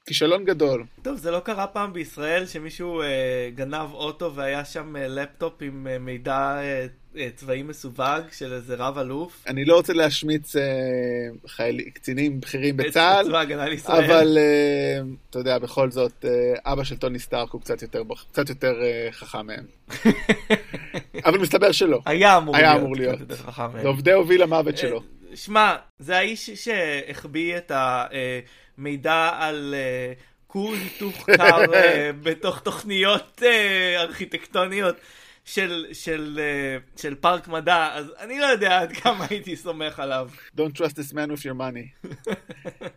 כישלון גדול. טוב, זה לא קרה פעם בישראל שמישהו אה, גנב אוטו והיה שם אה, לפטופ עם אה, מידע אה, אה, צבאי מסווג של איזה רב אלוף. אני לא רוצה להשמיץ אה, חיילים, קצינים בכירים בצה"ל, צבא הגנה לישראל. אבל אה, אתה יודע, בכל זאת, אה, אבא של טוני סטארק הוא קצת יותר, קצת יותר אה, חכם מהם. אבל מסתבר שלא. היה אמור היה להיות. אמור להיות. קצת יותר חכם מהם. לעובדי הוביל המוות שלו. אה, שמע, זה האיש שהחביא את ה... אה, מידע על uh, קור היתוך קר uh, בתוך תוכניות uh, ארכיטקטוניות של של uh, של פארק מדע, אז אני לא יודע עד כמה הייתי סומך עליו. Don't trust this man with your money.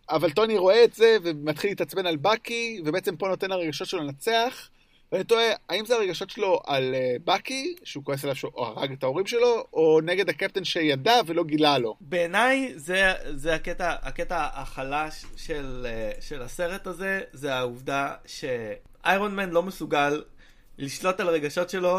אבל טוני רואה את זה ומתחיל להתעצבן על בקי, ובעצם פה נותן הרגשות שלו לנצח, ואני תוהה, האם זה הרגשות שלו על uh, בקי, שהוא כועס עליו שהוא הרג את ההורים שלו, או נגד הקפטן שידע ולא גילה לו? בעיניי זה, זה הקטע, הקטע החלש של, uh, של הסרט הזה, זה העובדה שאיירון מן לא מסוגל לשלוט על הרגשות שלו,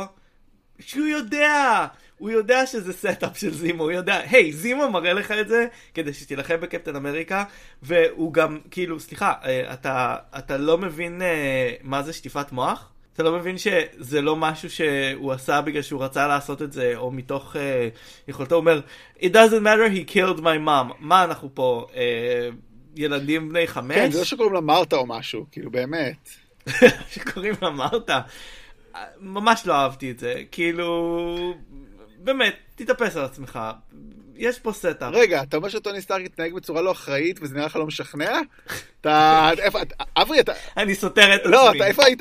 שהוא יודע, הוא יודע שזה סטאפ של זימו, הוא יודע, היי, hey, זימו מראה לך את זה, כדי שתלחם בקפטן אמריקה, והוא גם, כאילו, סליחה, uh, אתה, אתה לא מבין uh, מה זה שטיפת מוח? אתה לא מבין שזה לא משהו שהוא עשה בגלל שהוא רצה לעשות את זה, או מתוך uh, יכולתו, הוא אומר, it doesn't matter, he killed my mom. מה אנחנו פה, uh, ילדים בני חמש? כן, זה לא שקוראים לה מרתה או משהו, כאילו באמת. שקוראים לה מרתה. ממש לא אהבתי את זה, כאילו, באמת, תתאפס על עצמך. יש פה סטאפ. רגע, אתה אומר שטוני סטארק התנהג בצורה לא אחראית, וזה נראה לך לא משכנע? אתה, איפה, אברי, אתה... אני סותר את עצמי. לא, אתה איפה היית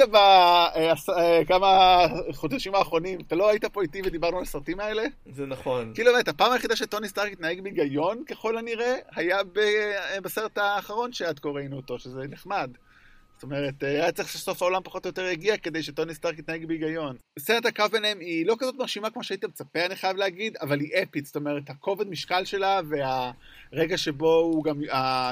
בכמה חודשים האחרונים? אתה לא היית פה איתי ודיברנו על הסרטים האלה? זה נכון. כאילו, באמת, הפעם היחידה שטוני סטארק התנהג בהיגיון, ככל הנראה, היה בסרט האחרון שעד כה ראינו אותו, שזה נחמד. זאת אומרת, היה צריך שסוף העולם פחות או יותר יגיע כדי שטוני סטארק יתנהג בהיגיון. סצנת הקרב ביניהם היא לא כזאת מרשימה כמו שהיית מצפה, אני חייב להגיד, אבל היא אפית. זאת אומרת, הכובד משקל שלה והרגע שבו הוא גם,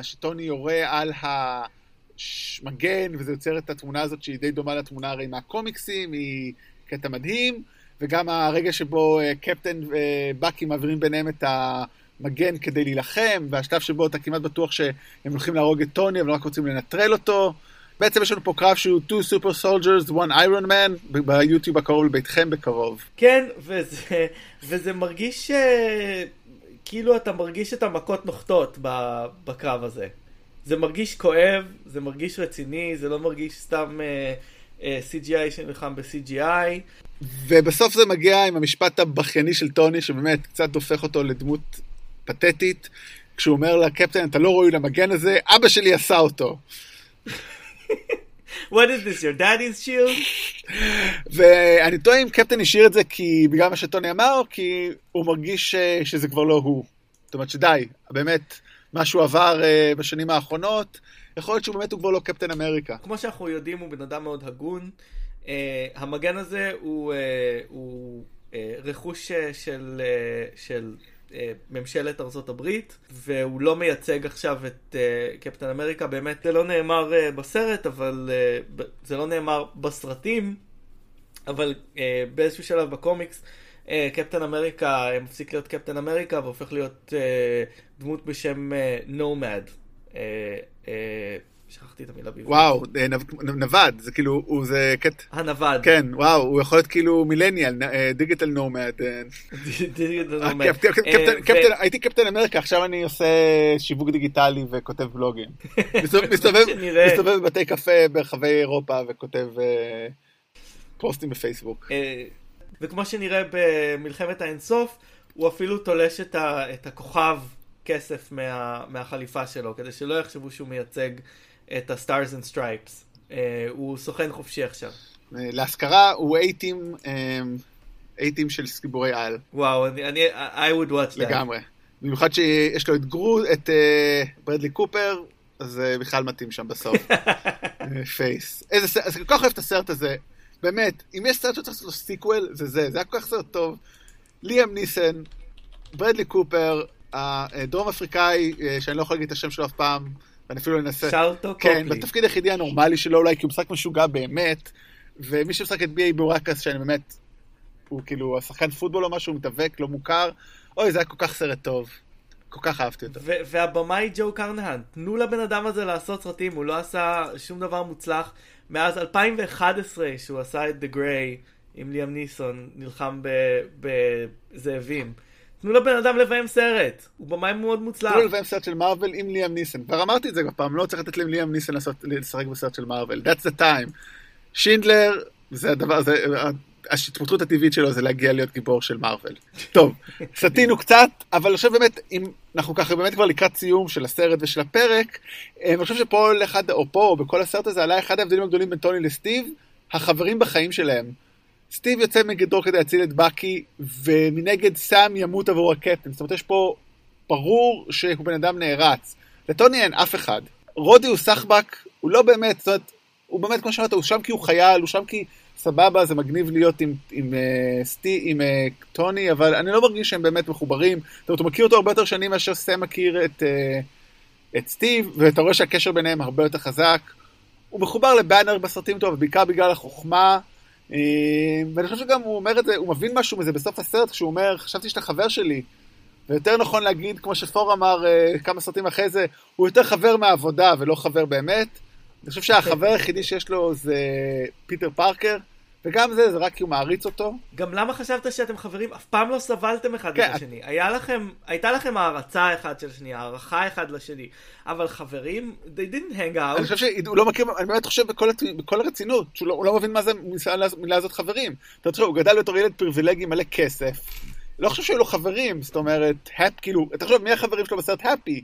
שטוני יורה על המגן, וזה יוצר את התמונה הזאת שהיא די דומה לתמונה הרי מהקומיקסים, היא קטע מדהים, וגם הרגע שבו קפטן ובאקי מעבירים ביניהם את ה... מגן כדי להילחם, והשלב שבו אתה כמעט בטוח שהם הולכים להרוג את טוני, אבל רק רוצים לנטרל אותו. בעצם יש לנו פה קרב שהוא two super soldiers, one iron man, ביוטיוב הקרוב לביתכם בקרוב. כן, וזה, וזה מרגיש ש... כאילו אתה מרגיש את המכות נוחתות בקרב הזה. זה מרגיש כואב, זה מרגיש רציני, זה לא מרגיש סתם uh, uh, סי ג'י איי שנלחם ב-סי ג'י איי. ובסוף זה מגיע עם המשפט הבכייני של טוני, שבאמת קצת דופך אותו לדמות... פתטית, כשהוא אומר לקפטן, אתה לא רואה למגן הזה, אבא שלי עשה אותו. What is this, your daddy's shield? ואני טועה אם קפטן השאיר את זה, כי בגלל מה שטוני אמר, כי הוא מרגיש שזה כבר לא הוא. זאת אומרת שדי, באמת, מה שהוא עבר בשנים האחרונות, יכול להיות שהוא באמת הוא כבר לא קפטן אמריקה. כמו שאנחנו יודעים, הוא בן אדם מאוד הגון. Uh, המגן הזה הוא, uh, הוא uh, רכוש של... Uh, של... ממשלת ארצות הברית, והוא לא מייצג עכשיו את uh, קפטן אמריקה. באמת זה לא נאמר uh, בסרט, אבל uh, זה לא נאמר בסרטים, אבל uh, באיזשהו שלב בקומיקס uh, קפטן אמריקה uh, מפסיק להיות קפטן אמריקה והופך להיות uh, דמות בשם נומד. uh, uh, uh, שכחתי את המילה בעברית. וואו, נווד, זה כאילו, הוא זה קט... הנווד. כן, וואו, הוא יכול להיות כאילו מילניאל, דיגיטל נומד. דיגיטל נומד. הייתי קפטן אמריקה, עכשיו אני עושה שיווק דיגיטלי וכותב בלוגים. מסתובב בבתי קפה ברחבי אירופה וכותב פוסטים בפייסבוק. וכמו שנראה במלחמת האינסוף, הוא אפילו תולש את הכוכב כסף מהחליפה שלו, כדי שלא יחשבו שהוא מייצג... את ה-Stars and Stripes. הוא סוכן חופשי עכשיו. להזכרה, הוא אייטים, אייטים של גיבורי על. וואו, אני, I would watch that. לגמרי. במיוחד שיש לו את גרוז, את ברדלי קופר, אז בכלל מתאים שם בסוף. פייס. איזה סרט, אז כל כך אוהב את הסרט הזה. באמת, אם יש סרט שצריך לעשות לו סיקוול, זה זה. זה היה כל כך סרט טוב. ליאם ניסן, ברדלי קופר, הדרום אפריקאי, שאני לא יכול להגיד את השם שלו אף פעם, ואני אפילו אנסה. שארטו קופלי. כן, בתפקיד היחידי הנורמלי שלו, אולי, כי הוא משחק משוגע באמת, ומי שמשחק את בי.איי. בורקס, שאני באמת, הוא כאילו, השחקן פוטבול או משהו, הוא מתאבק, לא מוכר. אוי, זה היה כל כך סרט טוב. כל כך אהבתי אותו. והבמאי ג'ו קרנהן, תנו לבן אדם הזה לעשות סרטים, הוא לא עשה שום דבר מוצלח. מאז אלפיים ואחת עשרה, שהוא עשה את The Grey, עם ליאם ניסון, נלחם בזאבים. תנו לבן אדם לביים סרט, הוא במאי מאוד מוצלח. תנו לביים סרט של מארוול עם ליאם ניסון. כבר אמרתי את זה בפעם, לא צריך לתת להם ליאם ניסון לשחק בסרט של מארוול. That's the time. שינדלר, זה הדבר, זה... ההתפתחות הטבעית שלו זה להגיע להיות גיבור של מארוול. טוב, סתינו קצת, אבל אני חושב באמת, אם אנחנו ככה באמת כבר לקראת סיום של הסרט ושל הפרק, אני חושב שפה אחד, או פה, או בכל הסרט הזה, עלה אחד ההבדלים הגדולים בין טוני לסטיב, החברים בחיים שלהם. סטיב יוצא מגדרו כדי להציל את בקי, ומנגד סם ימות עבור הקפטן. זאת אומרת, יש פה ברור שהוא בן אדם נערץ. לטוני אין אף אחד. רודי הוא סחבק, הוא לא באמת, זאת אומרת, הוא באמת, כמו שאמרת, הוא שם כי הוא חייל, הוא שם כי סבבה, זה מגניב להיות עם, עם, סטי, עם טוני, אבל אני לא מרגיש שהם באמת מחוברים. זאת אומרת, הוא מכיר אותו הרבה יותר שנים מאשר סם מכיר את, את סטיב, ואתה רואה שהקשר ביניהם הרבה יותר חזק. הוא מחובר לבאנר בסרטים טוב, בעיקר בגלל החוכמה, ואני חושב שגם הוא אומר את זה, הוא מבין משהו מזה בסוף הסרט, כשהוא אומר, חשבתי שאתה חבר שלי, ויותר נכון להגיד, כמו שפור אמר כמה סרטים אחרי זה, הוא יותר חבר מהעבודה ולא חבר באמת. אני חושב שהחבר היחידי שיש לו זה פיטר פארקר, וגם זה, זה רק כי הוא מעריץ אותו. גם למה חשבת שאתם חברים? אף פעם לא סבלתם אחד כן. לשני. היה לכם, הייתה לכם הערצה אחד של שני, הערכה אחד לשני, אבל חברים, they didn't hang out. אני חושב שהוא לא מכיר, אני באמת חושב בכל, בכל הרצינות, שהוא לא, הוא לא מבין מה זה מילה הזאת חברים. אתה חושב, הוא גדל בתור ילד פריבילגי מלא כסף. לא חושב שהיו לו חברים, זאת אומרת, happy, כאילו, אתה חושב, מי החברים שלו בסרט happy?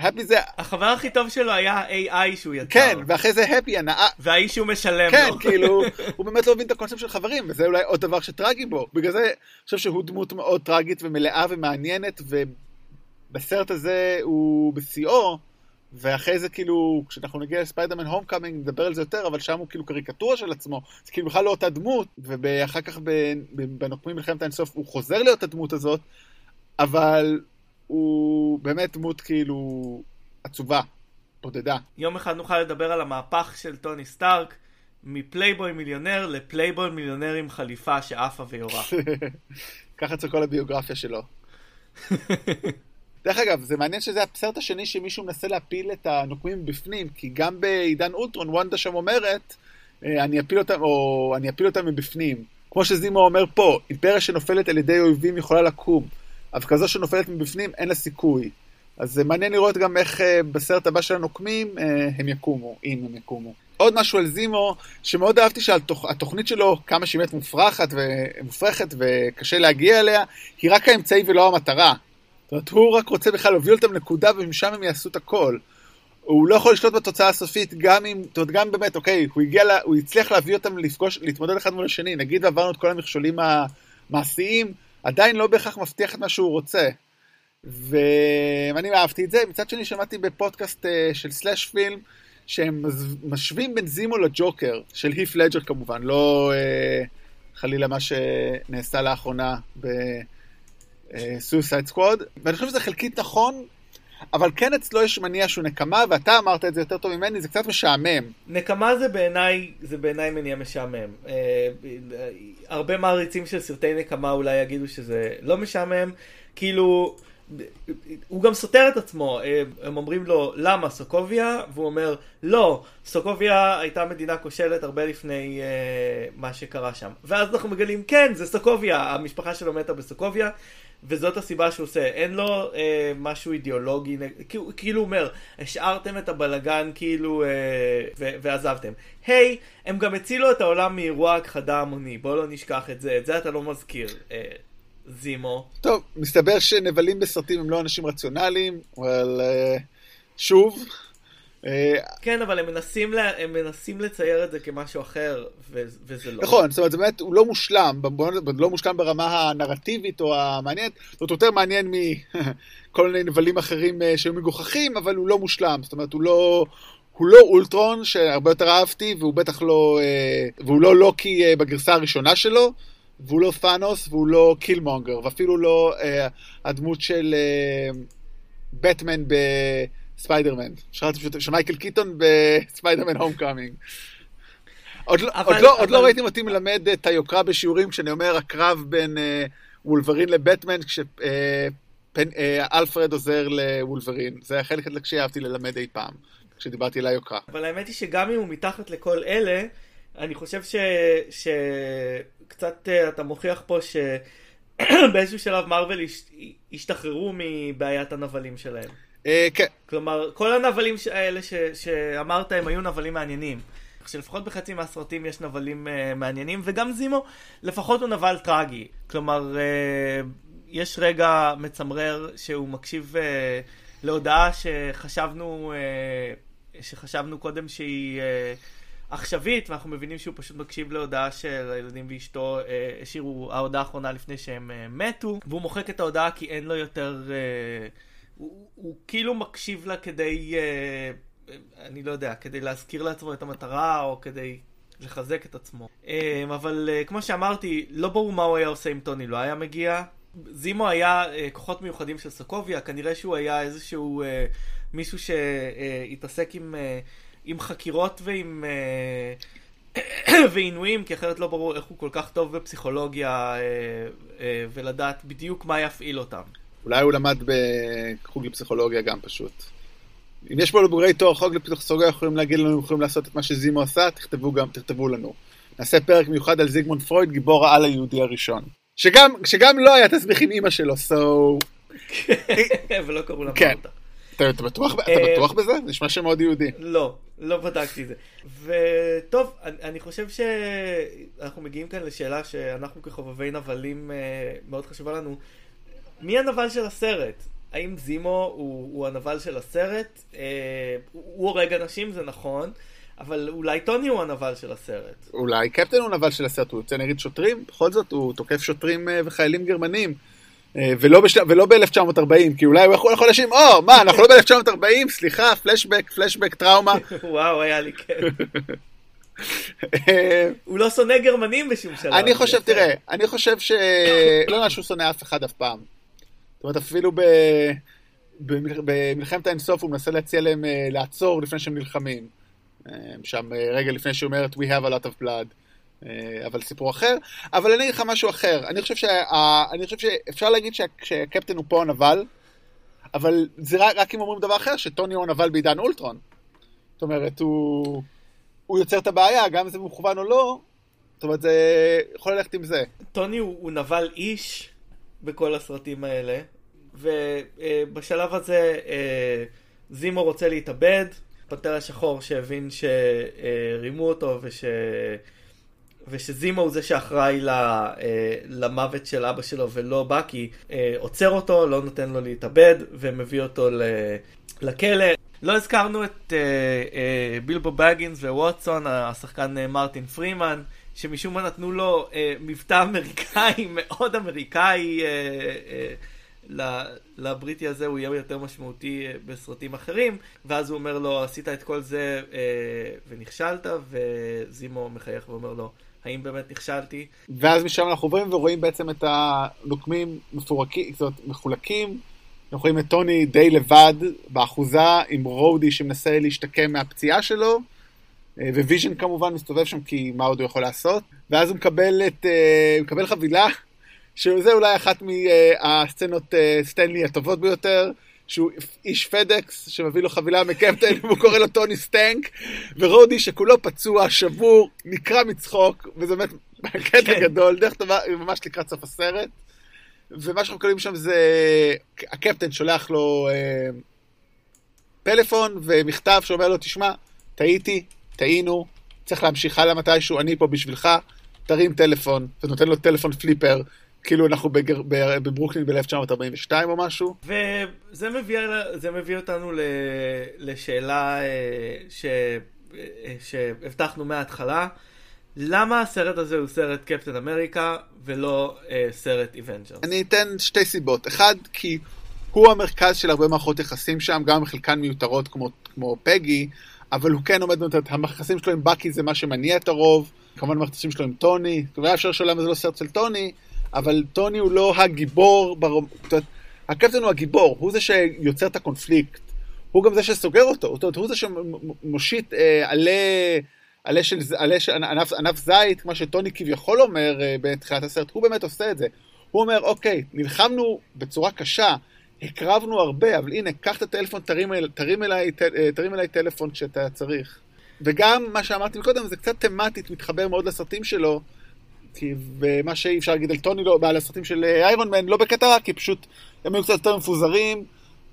Happy זה... החבר הכי טוב שלו היה איי איי שהוא יצר. כן, ואחרי זה Happy, הנאה... והאיש שהוא משלם כן, לו. כן, כאילו, הוא באמת לא מבין את הקונספט של חברים, וזה אולי עוד דבר שטרגי בו. בגלל זה, אני חושב שהוא דמות מאוד טרגית ומלאה ומעניינת, ובסרט הזה הוא בשיאו, ואחרי זה כאילו, כשאנחנו נגיע לספיידרמן הומקאמינג, נדבר על זה יותר, אבל שם הוא כאילו קריקטורה של עצמו, זה כאילו בכלל לא אותה דמות, ואחר כך בנוקמים מלחמת האינסוף הוא חוזר להיות הדמות הזאת, אבל... הוא באמת דמות כאילו עצובה, בודדה. יום אחד נוכל לדבר על המהפך של טוני סטארק, מפלייבוי מיליונר לפלייבוי מיליונר עם חליפה שאפה ויורה. ככה צריך כל הביוגרפיה שלו. דרך אגב, זה מעניין שזה הסרט השני שמישהו מנסה להפיל את הנוקמים בפנים, כי גם בעידן אולטרון וונדה שם אומרת, אני אפיל אותם, או אני אפיל אותם מבפנים. כמו שזימו אומר פה, אימפריה שנופלת על ידי אויבים יכולה לקום. אבל כזו שנופלת מבפנים, אין לה סיכוי. אז זה מעניין לראות גם איך בסרט הבא של הנוקמים, הם יקומו, אם הם יקומו. עוד משהו על זימו, שמאוד אהבתי שהתוכנית שלו, כמה שהיא באמת מופרכת ומופרכת וקשה להגיע אליה, היא רק האמצעי ולא המטרה. זאת אומרת, הוא רק רוצה בכלל להוביל אותם נקודה, ומשם הם יעשו את הכל. הוא לא יכול לשלוט בתוצאה הסופית, גם אם, זאת אומרת, גם באמת, אוקיי, הוא, לה, הוא הצליח להביא אותם לפגוש, להתמודד אחד מול השני. נגיד, ועברנו את כל המכשולים המעשיים, עדיין לא בהכרח מבטיח את מה שהוא רוצה, ואני אהבתי את זה. מצד שני, שמעתי בפודקאסט של סלאש פילם, שהם משווים בין זימו לג'וקר, של היף לג'ר כמובן, לא חלילה מה שנעשה לאחרונה בסוסייד סקוואד, ואני חושב שזה חלקית נכון, אבל כן אצלו יש מניע שהוא נקמה, ואתה אמרת את זה יותר טוב ממני, זה קצת משעמם. נקמה זה בעיניי, זה בעיניי מניע משעמם. אה, הרבה מעריצים של סרטי נקמה אולי יגידו שזה לא משעמם, כאילו, הוא גם סותר את עצמו, הם אומרים לו, למה סוקוביה? והוא אומר, לא, סוקוביה הייתה מדינה כושלת הרבה לפני אה, מה שקרה שם. ואז אנחנו מגלים, כן, זה סוקוביה, המשפחה שלו מתה בסוקוביה, וזאת הסיבה שהוא עושה, אין לו אה, משהו אידיאולוגי, כאילו, כאילו אומר, השארתם את הבלגן כאילו, אה, ו- ועזבתם. היי, hey, הם גם הצילו את העולם מאירוע הכחדה המוני, בואו לא נשכח את זה, את זה אתה לא מזכיר, אה, זימו. טוב, מסתבר שנבלים בסרטים הם לא אנשים רציונליים, אבל אה, שוב. אה... כן, אבל הם מנסים, לה, הם מנסים לצייר את זה כמשהו אחר, ו- וזה לא. נכון, זאת אומרת, זה באמת, הוא לא מושלם, לא מושלם ברמה הנרטיבית או המעניינת, זאת יותר מעניין מכל מיני נבלים אחרים שהיו מגוחכים, אבל הוא לא מושלם, זאת אומרת, הוא לא... הוא לא אולטרון, שהרבה יותר אהבתי, והוא בטח לא, והוא לא לוקי בגרסה הראשונה שלו, והוא לא פאנוס, והוא לא קילמונגר, ואפילו לא הדמות של בטמן בספיידרמן. שמייקל קיטון בספיידרמן הום קאמינג. עוד לא ראיתי אותי מלמד את היוקרה בשיעורים, כשאני אומר הקרב בין וולברין לבטמן, כשאלפרד עוזר לוולברין. זה החלק שאהבתי ללמד אי פעם, כשדיברתי אליי יוקרה. אבל האמת היא שגם אם הוא מתחת לכל אלה, אני חושב שקצת אתה מוכיח פה שבאיזשהו שלב מרוול השתחררו מבעיית הנבלים שלהם. כן. כלומר, כל הנבלים האלה שאמרת הם היו נבלים מעניינים. שלפחות בחצי מהסרטים יש נבלים uh, מעניינים, וגם זימו לפחות הוא נבל טרגי. כלומר, uh, יש רגע מצמרר שהוא מקשיב uh, להודעה שחשבנו, uh, שחשבנו קודם שהיא uh, עכשווית, ואנחנו מבינים שהוא פשוט מקשיב להודעה של הילדים ואשתו, uh, השאירו ההודעה האחרונה לפני שהם uh, מתו, והוא מוחק את ההודעה כי אין לו יותר... Uh, הוא, הוא כאילו מקשיב לה כדי... Uh, אני לא יודע, כדי להזכיר לעצמו את המטרה או כדי לחזק את עצמו. אבל כמו שאמרתי, לא ברור מה הוא היה עושה אם טוני לא היה מגיע. זימו היה כוחות מיוחדים של סוקוביה, כנראה שהוא היה איזשהו מישהו שהתעסק עם, עם חקירות ועם ועינויים, כי אחרת לא ברור איך הוא כל כך טוב בפסיכולוגיה ולדעת בדיוק מה יפעיל אותם. אולי הוא למד בחוג לפסיכולוגיה גם פשוט. אם יש פה לבוגרי תואר חוג לפסיכולוגיה, יכולים להגיד לנו, יכולים לעשות את מה שזימו עשה, תכתבו גם, תכתבו לנו. נעשה פרק מיוחד על זיגמונד פרויד, גיבור העל היהודי הראשון. שגם, שגם לא היה תסביך עם אמא שלו, so... ולא קראו לה מרתה. אתה, אתה בטוח, אתה בטוח בזה? נשמע שם מאוד יהודי. לא, לא בדקתי את זה. וטוב, אני חושב שאנחנו מגיעים כאן לשאלה שאנחנו כחובבי נבלים מאוד חשובה לנו. מי הנבל של הסרט? האם זימו הוא, הוא הנבל של הסרט? אה, הוא הורג אנשים, זה נכון, אבל אולי טוני הוא הנבל של הסרט. אולי קפטן הוא הנבל של הסרט, הוא יוצא נגד שוטרים, בכל זאת הוא תוקף שוטרים וחיילים גרמנים, אה, ולא, בשל... ולא ב-אלף תשע מאות ארבעים, כי אולי הוא יכול, יכול לשים, או, מה, אנחנו לא ב-אלף תשע מאות ארבעים, סליחה, פלשבק, פלשבק, טראומה. וואו, היה לי כיף. הוא לא שונא גרמנים בשום שלב. אני חושב, תראה, אני חושב ש... לא נשהו שונא אף אחד אף פעם. זאת אומרת, אפילו במלחמת האינסוף הוא מנסה להציע להם לעצור לפני שהם נלחמים. שם רגע לפני שהיא אומרת, we have a lot of blood, אבל סיפור אחר. אבל אני אגיד לך משהו אחר. אני חושב, שה... אני חושב שאפשר להגיד שהקפטן הוא פה הנבל, אבל זה רק אם אומרים דבר אחר, שטוני הוא הנבל בעידן אולטרון. זאת אומרת, הוא, הוא יוצר את הבעיה, גם אם זה מכוון או לא. זאת אומרת, זה יכול ללכת עם זה. טוני הוא, הוא נבל איש... בכל הסרטים האלה, ובשלב הזה זימו רוצה להתאבד, פנתר השחור שהבין שרימו אותו, וש... ושזימו הוא זה שאחראי למוות של אבא שלו ולא בקי, עוצר אותו, לא נותן לו להתאבד, ומביא אותו לכלא. לא הזכרנו את בילבו בגינס ווואטסון, השחקן מרטין פרימן, שמשום מה נתנו לו אה, מבטא אמריקאי, מאוד אמריקאי, אה, אה, אה, לבריטי הזה הוא יהיה יותר משמעותי אה, בסרטים אחרים, ואז הוא אומר לו, עשית את כל זה אה, ונכשלת, וזימו מחייך ואומר לו, האם באמת נכשלתי? ואז משם אנחנו עוברים ורואים בעצם את הנוקמים מפורקים, זאת אומרת, מחולקים, אנחנו רואים את טוני די לבד באחוזה עם רודי שמנסה להשתקם מהפציעה שלו, וויז'ן כמובן מסתובב שם כי מה עוד הוא יכול לעשות, ואז הוא מקבל, את, הוא מקבל חבילה, שזה אולי אחת מהסצנות סטנלי הטובות ביותר, שהוא איש פדקס שמביא לו חבילה מקפטן, והוא קורא לו טוני סטנק, ורודי שכולו פצוע, שבור, נקרא מצחוק, וזה באמת קטע גדול, דרך טובה, ממש לקראת סוף הסרט, ומה שאנחנו קוראים שם זה, הקפטן שולח לו פלאפון ומכתב שאומר לו, תשמע, טעיתי, טעינו, צריך להמשיך הלאה מתישהו, אני פה בשבילך, תרים טלפון, ונותן לו טלפון פליפר, כאילו אנחנו בגר, בברוקלין ב-אלף תשע מאות ארבעים ושתיים או משהו. וזה מביא, זה מביא אותנו לשאלה ש, שהבטחנו מההתחלה, למה הסרט הזה הוא סרט קפטן אמריקה ולא סרט איבנג'רס? אני אתן שתי סיבות. אחד, כי הוא המרכז של הרבה מערכות יחסים שם, גם חלקן מיותרות כמו, כמו פגי, אבל הוא כן עומד, המחסים שלו עם בקי זה מה שמניע את הרוב, כמובן המחסים שלו עם טוני, כבר אפשר שלם, זה לא סרט של טוני, אבל טוני הוא לא הגיבור, הקפטן הוא הגיבור, הוא זה שיוצר את הקונפליקט, הוא גם זה שסוגר אותו, הוא זה שמושיט עלה של ענף זית, כמו שטוני כביכול אומר בתחילת הסרט, הוא באמת עושה את זה, הוא אומר, אוקיי, נלחמנו בצורה קשה, הקרבנו הרבה, אבל הנה, קח את הטלפון, תרים, תרים, אליי, תרים אליי טלפון כשאתה צריך. וגם מה שאמרתי מקודם, זה קצת תמטית מתחבר מאוד לסרטים שלו, כי מה שאי אפשר להגיד על טוני, לא, על הסרטים של איירון מן, לא בקטע, כי פשוט הם היו קצת יותר מפוזרים,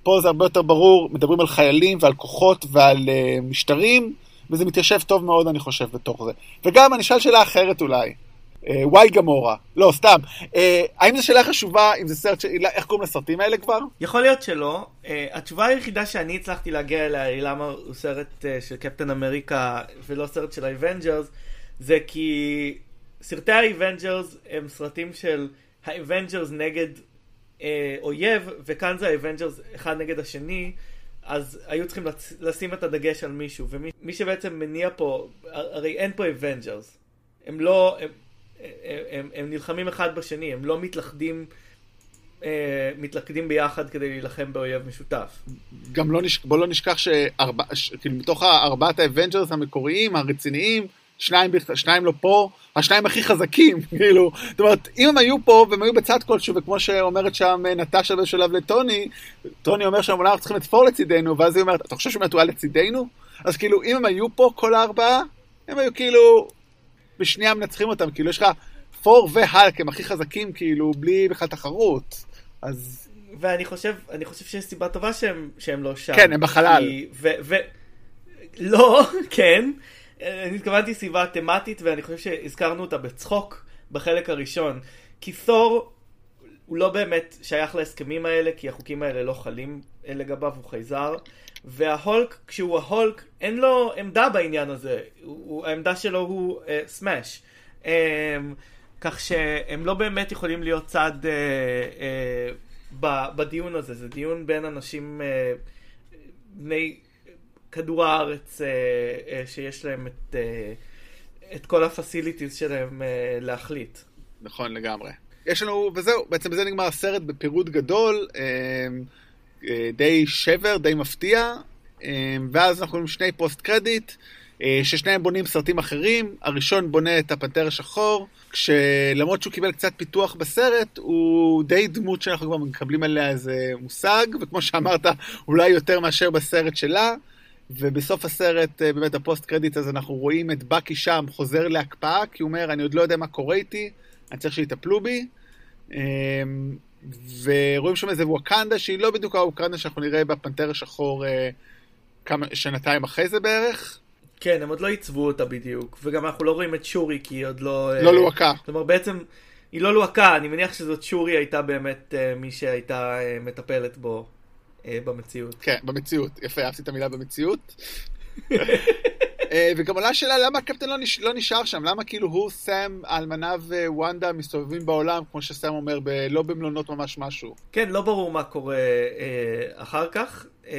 פה זה הרבה יותר ברור, מדברים על חיילים ועל כוחות ועל uh, משטרים, וזה מתיישב טוב מאוד, אני חושב, בתוך זה. וגם אני שאל שאלה אחרת אולי, וואי גמורה, לא סתם, האם זו שאלה חשובה, אם זה סרט, איך קוראים לסרטים האלה כבר? יכול להיות שלא, התשובה היחידה שאני הצלחתי להגיע אליה היא למה הוא סרט של קפטן אמריקה ולא סרט של האבנג'רס, זה כי סרטי האבנג'רס הם סרטים של האבנג'רס נגד אויב, וכאן זה האבנג'רס אחד נגד השני, אז היו צריכים לשים את הדגש על מישהו, ומי שבעצם מניע פה, הרי אין פה אבנג'רס, הם לא... הם, הם נלחמים אחד בשני, הם לא מתלכדים, אה, מתלכדים ביחד כדי להילחם באויב משותף. גם לא נשכח, בוא לא נשכח שארבע, ש, כאילו, מתוך ארבעת האבנג'רס המקוריים, הרציניים, שניים, שניים לא פה, השניים הכי חזקים, כאילו. זאת אומרת, אם הם היו פה, והם היו בצד כלשהו, וכמו שאומרת שם נטשה בשלב לטוני, טוני אומר שהם אולי צריכים לתפור לצידנו, ואז היא אומרת, אתה חושב שמתואר לצידנו? אז כאילו, אם הם היו פה כל הארבעה, הם היו כאילו... בשנייה מנצחים אותם, כאילו יש לך פור והלק, הם הכי חזקים, כאילו, בלי בכלל תחרות, אז... ואני חושב, אני חושב שיש סיבה טובה שהם, שהם לא שם. כן, הם בחלל. כי... ו... ו... לא, כן. אני התכוונתי סיבה תמטית, ואני חושב שהזכרנו אותה בצחוק בחלק הראשון, כי תור הוא לא באמת שייך להסכמים האלה, כי החוקים האלה לא חלים לגביו, הוא חייזר, וההולק, כשהוא ההולק, אין לו עמדה בעניין הזה. הוא, העמדה שלו הוא אה, סמש. אה, כך שהם לא באמת יכולים להיות צד אה, אה, ב, בדיון הזה. זה דיון בין אנשים אה, בני כדור הארץ אה, אה, שיש להם את, אה, את כל הפסיליטיז שלהם אה, להחליט. נכון לגמרי. יש לנו, וזהו, בעצם בזה נגמר הסרט בפירוט גדול. אה, די שבר, די מפתיע, ואז אנחנו עם שני פוסט קרדיט, ששניהם בונים סרטים אחרים, הראשון בונה את הפנתר השחור, כשלמרות שהוא קיבל קצת פיתוח בסרט, הוא די דמות שאנחנו כבר מקבלים עליה איזה מושג, וכמו שאמרת, אולי יותר מאשר בסרט שלה, ובסוף הסרט, באמת הפוסט קרדיט, אז אנחנו רואים את בקי שם חוזר להקפאה, כי הוא אומר, אני עוד לא יודע מה קורה איתי, אני צריך שיטפלו בי, ורואים שם איזה וואקנדה שהיא לא בדיוק הוואקנדה שאנחנו נראה בפנתר השחור אה, כמה, שנתיים אחרי זה בערך. כן, הם עוד לא ייצבו אותה בדיוק, וגם אנחנו לא רואים את שורי כי היא עוד לא... לא אה, לווקה. כלומר בעצם היא לא לווקה, אני מניח שזאת שורי הייתה באמת אה, מי שהייתה אה, מטפלת בו אה, במציאות. כן, במציאות, יפה, אהבתי את המילה במציאות. וגם עולה השאלה למה הקפטן לא, נש... לא נשאר שם, למה כאילו הוא, סם, אלמנה ווונדה מסתובבים בעולם, כמו שסם אומר, ב... לא במלונות ממש משהו. כן, לא ברור מה קורה אה, אחר כך, אה,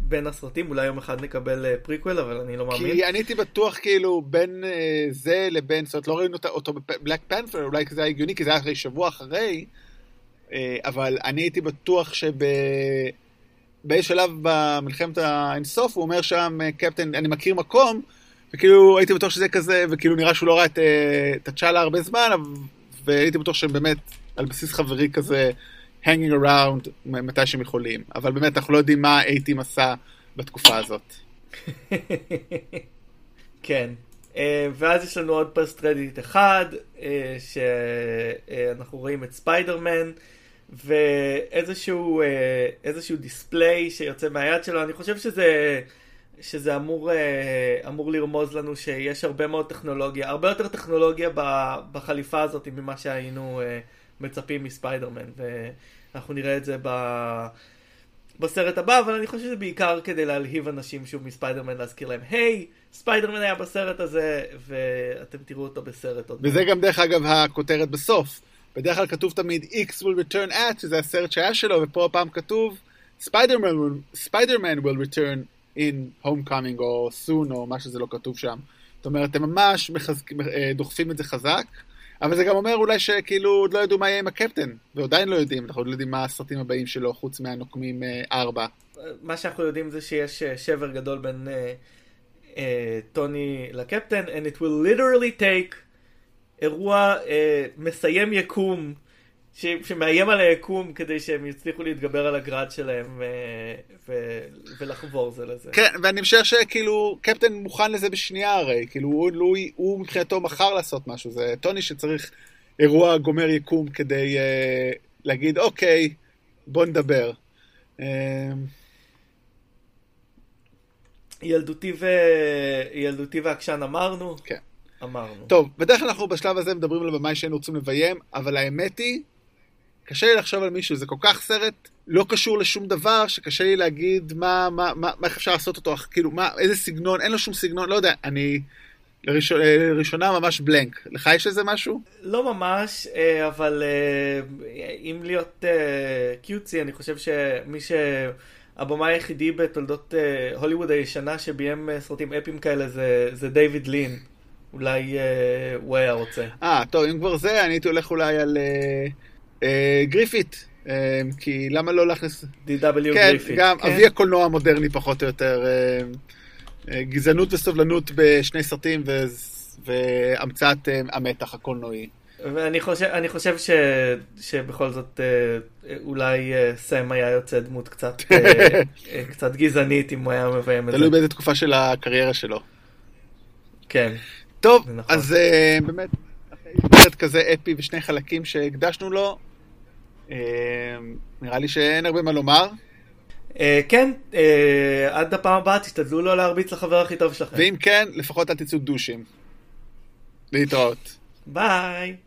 בין הסרטים, אולי יום אחד נקבל אה, פריקוול, אבל אני לא מאמין. כי אני הייתי בטוח כאילו בין אה, זה לבין, זאת אומרת לא ראינו אותו בבלק פנת'ר, אולי זה היה הגיוני, כי זה היה אחרי שבוע אחרי, אה, אבל אני הייתי בטוח שב... באיזה שלב במלחמת האינסוף, הוא אומר שם, קפטן, אני מכיר מקום, וכאילו הייתי בטוח שזה כזה, וכאילו נראה שהוא לא ראה את, את הצ'אלה הרבה זמן, והייתי בטוח שהם באמת, על בסיס חברי כזה, hanging around, מתי שהם יכולים. אבל באמת, אנחנו לא יודעים מה אייטים עשה בתקופה הזאת. כן. ואז יש לנו עוד פוסט קרדיט אחד, שאנחנו רואים את ספיידרמן, ואיזשהו איזשהו דיספליי שיוצא מהיד שלו, אני חושב שזה, שזה אמור, אמור לרמוז לנו שיש הרבה מאוד טכנולוגיה, הרבה יותר טכנולוגיה בחליפה הזאת ממה שהיינו מצפים מספיידרמן, ואנחנו נראה את זה בסרט הבא, אבל אני חושב שזה בעיקר כדי להלהיב אנשים שוב מספיידרמן, להזכיר להם, היי, ספיידרמן היה בסרט הזה, ואתם תראו אותו בסרט עוד. וזה גם דרך אגב הכותרת בסוף. בדרך כלל כתוב תמיד X will return at, שזה הסרט שהיה שלו, ופה הפעם כתוב Spider-Man will, Spider-Man will return in homecoming או soon או מה שזה לא כתוב שם. זאת אומרת, הם ממש מחזק, דוחפים את זה חזק, אבל זה גם אומר אולי שכאילו עוד לא ידעו מה יהיה עם הקפטן, ועדיין לא יודעים, אנחנו עוד לא יודעים מה הסרטים הבאים שלו, חוץ מהנוקמים ארבע. מה שאנחנו יודעים זה שיש שבר גדול בין uh, uh, טוני לקפטן, and it will literally take אירוע uh, מסיים יקום, ש... שמאיים על היקום כדי שהם יצליחו להתגבר על הגרד שלהם ו... ו... ולחבור זה לזה. כן, ואני משער שכאילו קפטן מוכן לזה בשנייה הרי, כאילו הוא, הוא, הוא מבחינתו מחר לעשות משהו, זה טוני שצריך אירוע גומר יקום כדי אה, להגיד אוקיי, בוא נדבר. אה... ילדותי, ו... ילדותי ועקשן אמרנו? כן. אמרנו. טוב, בדרך כלל אנחנו בשלב הזה מדברים על במה שהיינו רוצים לביים, אבל האמת היא, קשה לי לחשוב על מישהו, זה כל כך סרט, לא קשור לשום דבר, שקשה לי להגיד מה, מה, מה, מה אפשר לעשות אותו, כאילו, מה, איזה סגנון, אין לו שום סגנון, לא יודע, אני לראש, לראשונה ממש בלנק. לך יש איזה משהו? לא ממש, אבל אם להיות קיוצי, אני חושב שמי שהבמה היחידי בתולדות הוליווד הישנה, שביים סרטים אפיים כאלה, זה, זה דיוויד לין. אולי אה, הוא היה רוצה. אה, טוב, אם כבר זה, אני הייתי הולך אולי על אה, אה, גריפית, אה, כי למה לא להכניס... די דאבליו כן, גריפית. גם כן, גם אבי הקולנוע המודרני פחות או יותר. אה, אה, גזענות וסובלנות בשני סרטים, ו, והמצאת אה, המתח הקולנועי. ואני חושב, אני חושב ש, שבכל זאת אה, אולי אה, סם היה יוצא דמות קצת, אה, קצת גזענית, אם הוא היה מביים את זה. תלוי באיזה תקופה של הקריירה שלו. כן. טוב, אז באמת, סרט כזה אפי ושני חלקים שהקדשנו לו, נראה לי שאין הרבה מה לומר. כן, עד הפעם הבאה תשתדלו לא להרביץ לחבר הכי טוב שלכם. ואם כן, לפחות אל תצאו דושים. להתראות. ביי.